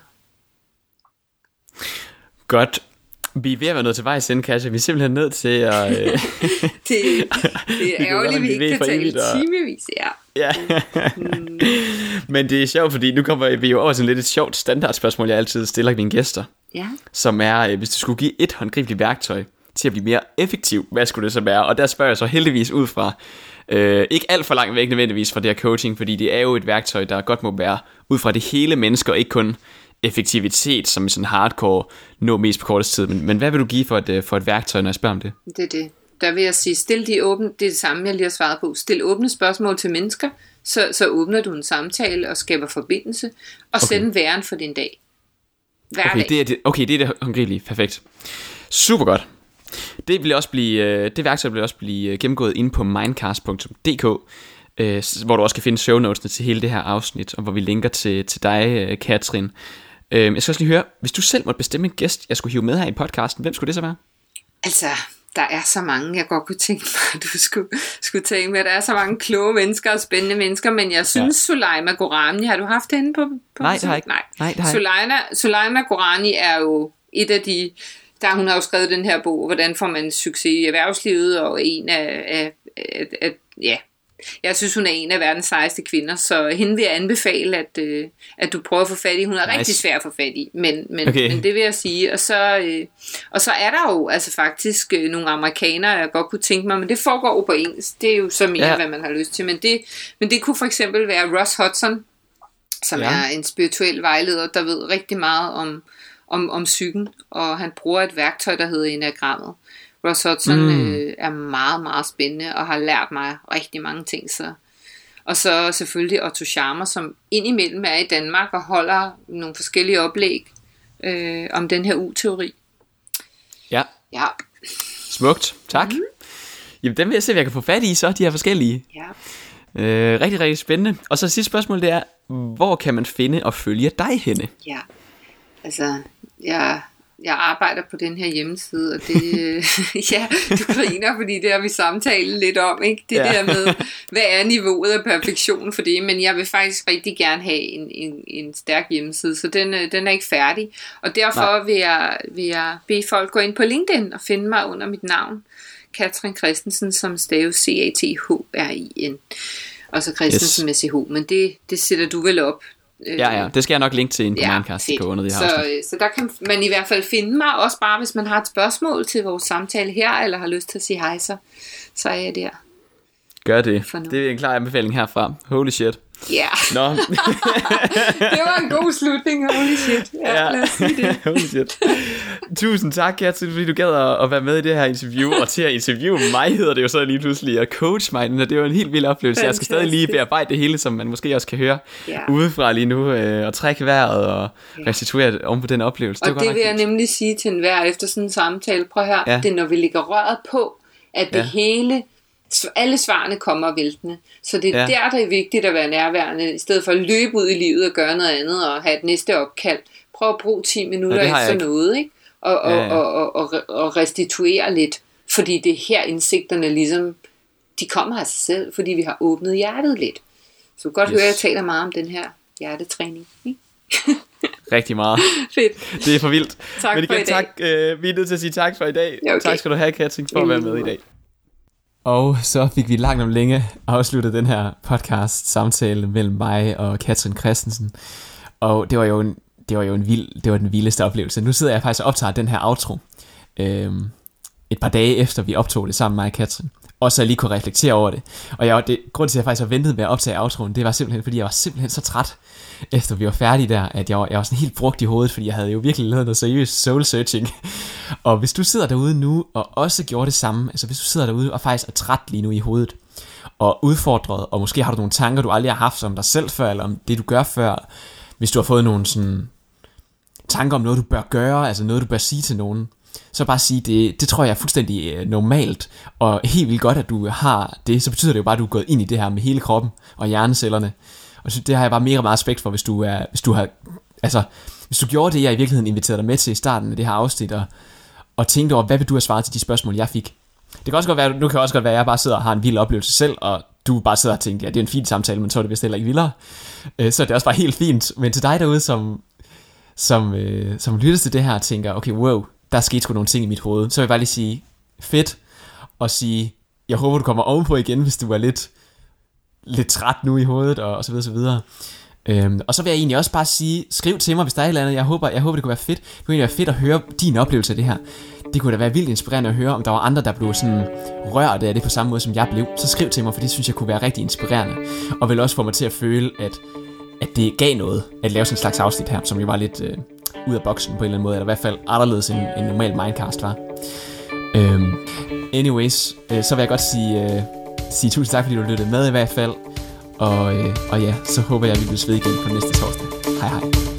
Godt. Vi er ved at være nødt til vejs ende, Katja. Vi er simpelthen nødt til at... det, det er ærgerligt, vi ikke kan tale i timevis, ja. ja. mm. Men det er sjovt, fordi nu kommer vi jo over til lidt et sjovt standardspørgsmål, jeg altid stiller mine gæster. Ja. Som er, hvis du skulle give et håndgribeligt værktøj til at blive mere effektiv, hvad skulle det så være? Og der spørger jeg så heldigvis ud fra, øh, ikke alt for langt væk nødvendigvis fra det her coaching, fordi det er jo et værktøj, der godt må være ud fra det hele menneske, og ikke kun effektivitet, som sådan hardcore når mest på kortest tid. Men, men hvad vil du give for et, for et værktøj, når jeg spørger om det? Det er det. Der vil jeg sige, stil de åbne, det er det samme, jeg lige har svaret på. Stil åbne spørgsmål til mennesker, så, så åbner du en samtale og skaber forbindelse, og okay. send væren for din dag. Okay det, er det, okay, det er det håndgribelige. Perfekt. Super godt. Det, vil også blive, det værktøj vil også blive gennemgået inde på mindcast punktum d k, hvor du også kan finde show notesene til hele det her afsnit, og hvor vi linker til, til dig, Cathrin. Jeg skal også lige høre, hvis du selv måtte bestemme en gæst, jeg skulle hive med her i podcasten, hvem skulle det så være? Altså, der er så mange, jeg godt kunne tænke mig, du skulle, skulle tænke med. Der er så mange kloge mennesker og spændende mennesker, men jeg synes, ja. Sulaima Gorani, har du haft det inde på? på Nej, det har jeg ikke. Nej. Nej, det har Sulaima, Sulaima Gorani er jo et af de, der hun har jo skrevet den her bog, hvordan får man succes i erhvervslivet, og en af, af, af, af ja, jeg synes, hun er en af verdens sejeste kvinder, så hende vil jeg anbefale, at, øh, at du prøver at få fat i. Hun er nice. rigtig svær at få fat i, men, men, okay. men det vil jeg sige. Og så, øh, og så er der jo altså faktisk øh, nogle amerikanere, jeg godt kunne tænke mig, men det foregår jo på engelsk. Det er jo så mere, ja. hvad man har lyst til. Men det, men det kunne for eksempel være Russ Hudson, som ja. er en spirituel vejleder, der ved rigtig meget om, om, om psyken, og han bruger et værktøj, der hedder enagrammet. Russ Hudson mm. øh, er meget, meget spændende og har lært mig rigtig mange ting. Så. Og så selvfølgelig Otto Scharmer, som indimellem er i Danmark og holder nogle forskellige oplæg øh, om den her U-teori. Ja. ja. Smukt. Tak. Mm. Jamen, dem vil jeg se, at jeg kan få fat i, så de her forskellige. Ja. Øh, rigtig, rigtig spændende. Og så sidste spørgsmål, det er, hvor kan man finde og følge dig henne? Ja, altså, jeg... Ja. jeg arbejder på den her hjemmeside, og det, ja, du griner, fordi det har vi samtalen lidt om, ikke? Det ja. Der med, hvad er niveauet af perfektion for det, men jeg vil faktisk rigtig gerne have en, en, en stærk hjemmeside, så den, den er ikke færdig, og derfor vil jeg, vil jeg bede folk gå ind på LinkedIn og finde mig under mit navn, Cathrin Christensen, som staves C A T H R I N, og så Christensen yes. med C H, men det, det sætter du vel op. Ja, ja, det skal jeg nok linke til en på ja, MindCast, det under det her afsnit. Så, så der kan man i hvert fald finde mig, også bare hvis man har et spørgsmål til vores samtale her, eller har lyst til at sige hej, så, så er jeg der. Gør det. Det er en klar anbefaling herfra. Holy shit. Ja. Yeah. Det var en god slutning. Holy shit. Ja, ja. Lad os sige det. Holy shit. Tusind tak, Cathrin, fordi du gad at være med i det her interview. Og til at interviewe mig hedder det jo så lige pludselig at coach mig. Det er jo en helt vild oplevelse. Fantastisk. Jeg skal stadig lige bearbejde det hele, som man måske også kan høre yeah. udefra lige nu. Og trække vejret og restituere om på den oplevelse. Og det, det vil jeg nemlig sige til enhver efter sådan en samtale. Prøv her. Ja. Det er, når vi ligger røret på, at det ja. hele... alle svarene kommer væltende. Så det er ja. der, der er vigtigt at være nærværende, i stedet for at løbe ud i livet og gøre noget andet og have et næste opkald. Prøv at bruge ti minutter ja, efter noget, ikke? Og, og, ja, ja. Og, og, og, og restituere lidt, fordi det er her indsigterne ligesom, de kommer af sig selv, fordi vi har åbnet hjertet lidt. Så du kan godt yes. høre, jeg taler meget om den her hjertetræning, ikke? Rigtig meget. Fedt. Det er for vildt. Tak Men igen, for i dag. Tak, øh, vi er nødt til at sige tak for i dag. Okay. Tak skal du have, Cathrin, for at være med i dag. Og så fik vi langt om længe afsluttet den her podcast samtale mellem mig og Cathrin Christensen. Og det var jo en, det var jo en vild, det var den vildeste oplevelse. Nu sidder jeg faktisk og optager den her outro øhm, et par dage efter vi optog det sammen med mig og Cathrin. Og så lige kunne reflektere over det. Og jeg, det, grunden til at jeg faktisk har ventet med at optage outroen, det var simpelthen fordi jeg var simpelthen så træt efter vi var færdige der, at jeg var, jeg var sådan helt brugt i hovedet, fordi jeg havde jo virkelig lavet noget seriøst soul searching. Og hvis du sidder derude nu og også gjorde det samme, altså hvis du sidder derude og faktisk er træt lige nu i hovedet og udfordret, og måske har du nogle tanker du aldrig har haft om dig selv før, eller om det du gør før, hvis du har fået nogle sådan tanker om noget du bør gøre, altså noget du bør sige til nogen, så bare sige, det, det tror jeg er fuldstændig normalt, og helt vildt godt, at du har det, så betyder det jo bare, at du er gået ind i det her med hele kroppen og hjernecellerne, og det har jeg bare mega meget respekt for, hvis du, er, hvis du har, altså, hvis du gjorde det, jeg i virkeligheden inviterede dig med til i starten af det her afsnit, og, og tænkte over, hvad vil du have svaret til de spørgsmål, jeg fik? Det kan også godt være, nu kan også godt være, at jeg bare sidder og har en vild oplevelse selv, og du bare sidder og tænker, ja, det er en fin samtale, men så er det vist heller ikke vildere, så det er også bare helt fint, men til dig derude, som, som, som lytter til det her, og tænker, okay, wow, der skete sgu nogle ting i mit hoved, så vil jeg bare lige sige, fedt, og sige, jeg håber du kommer ovenpå igen, hvis du er lidt, lidt træt nu i hovedet, og, og så videre, så videre. Øhm, og så vil jeg egentlig også bare sige, skriv til mig, hvis der er et eller andet, jeg håber, jeg håber det kunne være fedt, det kunne egentlig være fedt at høre din oplevelse af det her, det kunne da være vildt inspirerende at høre, om der var andre, der blev sådan rørt af det på samme måde, som jeg blev, så skriv til mig, for det synes jeg kunne være rigtig inspirerende, og vil også få mig til at føle, at, at det gav noget, at lave sådan en slags afsnit her, som jo var lidt... Øh, ud af boksen på en eller anden måde, eller i hvert fald anderledes end, end normal Mindcast var. Øhm, anyways, øh, så vil jeg godt sige, øh, sige tusind tak, fordi du lyttede med i hvert fald, og, øh, og ja, så håber jeg, vi bliver ved igen på næste torsdag. Hej hej.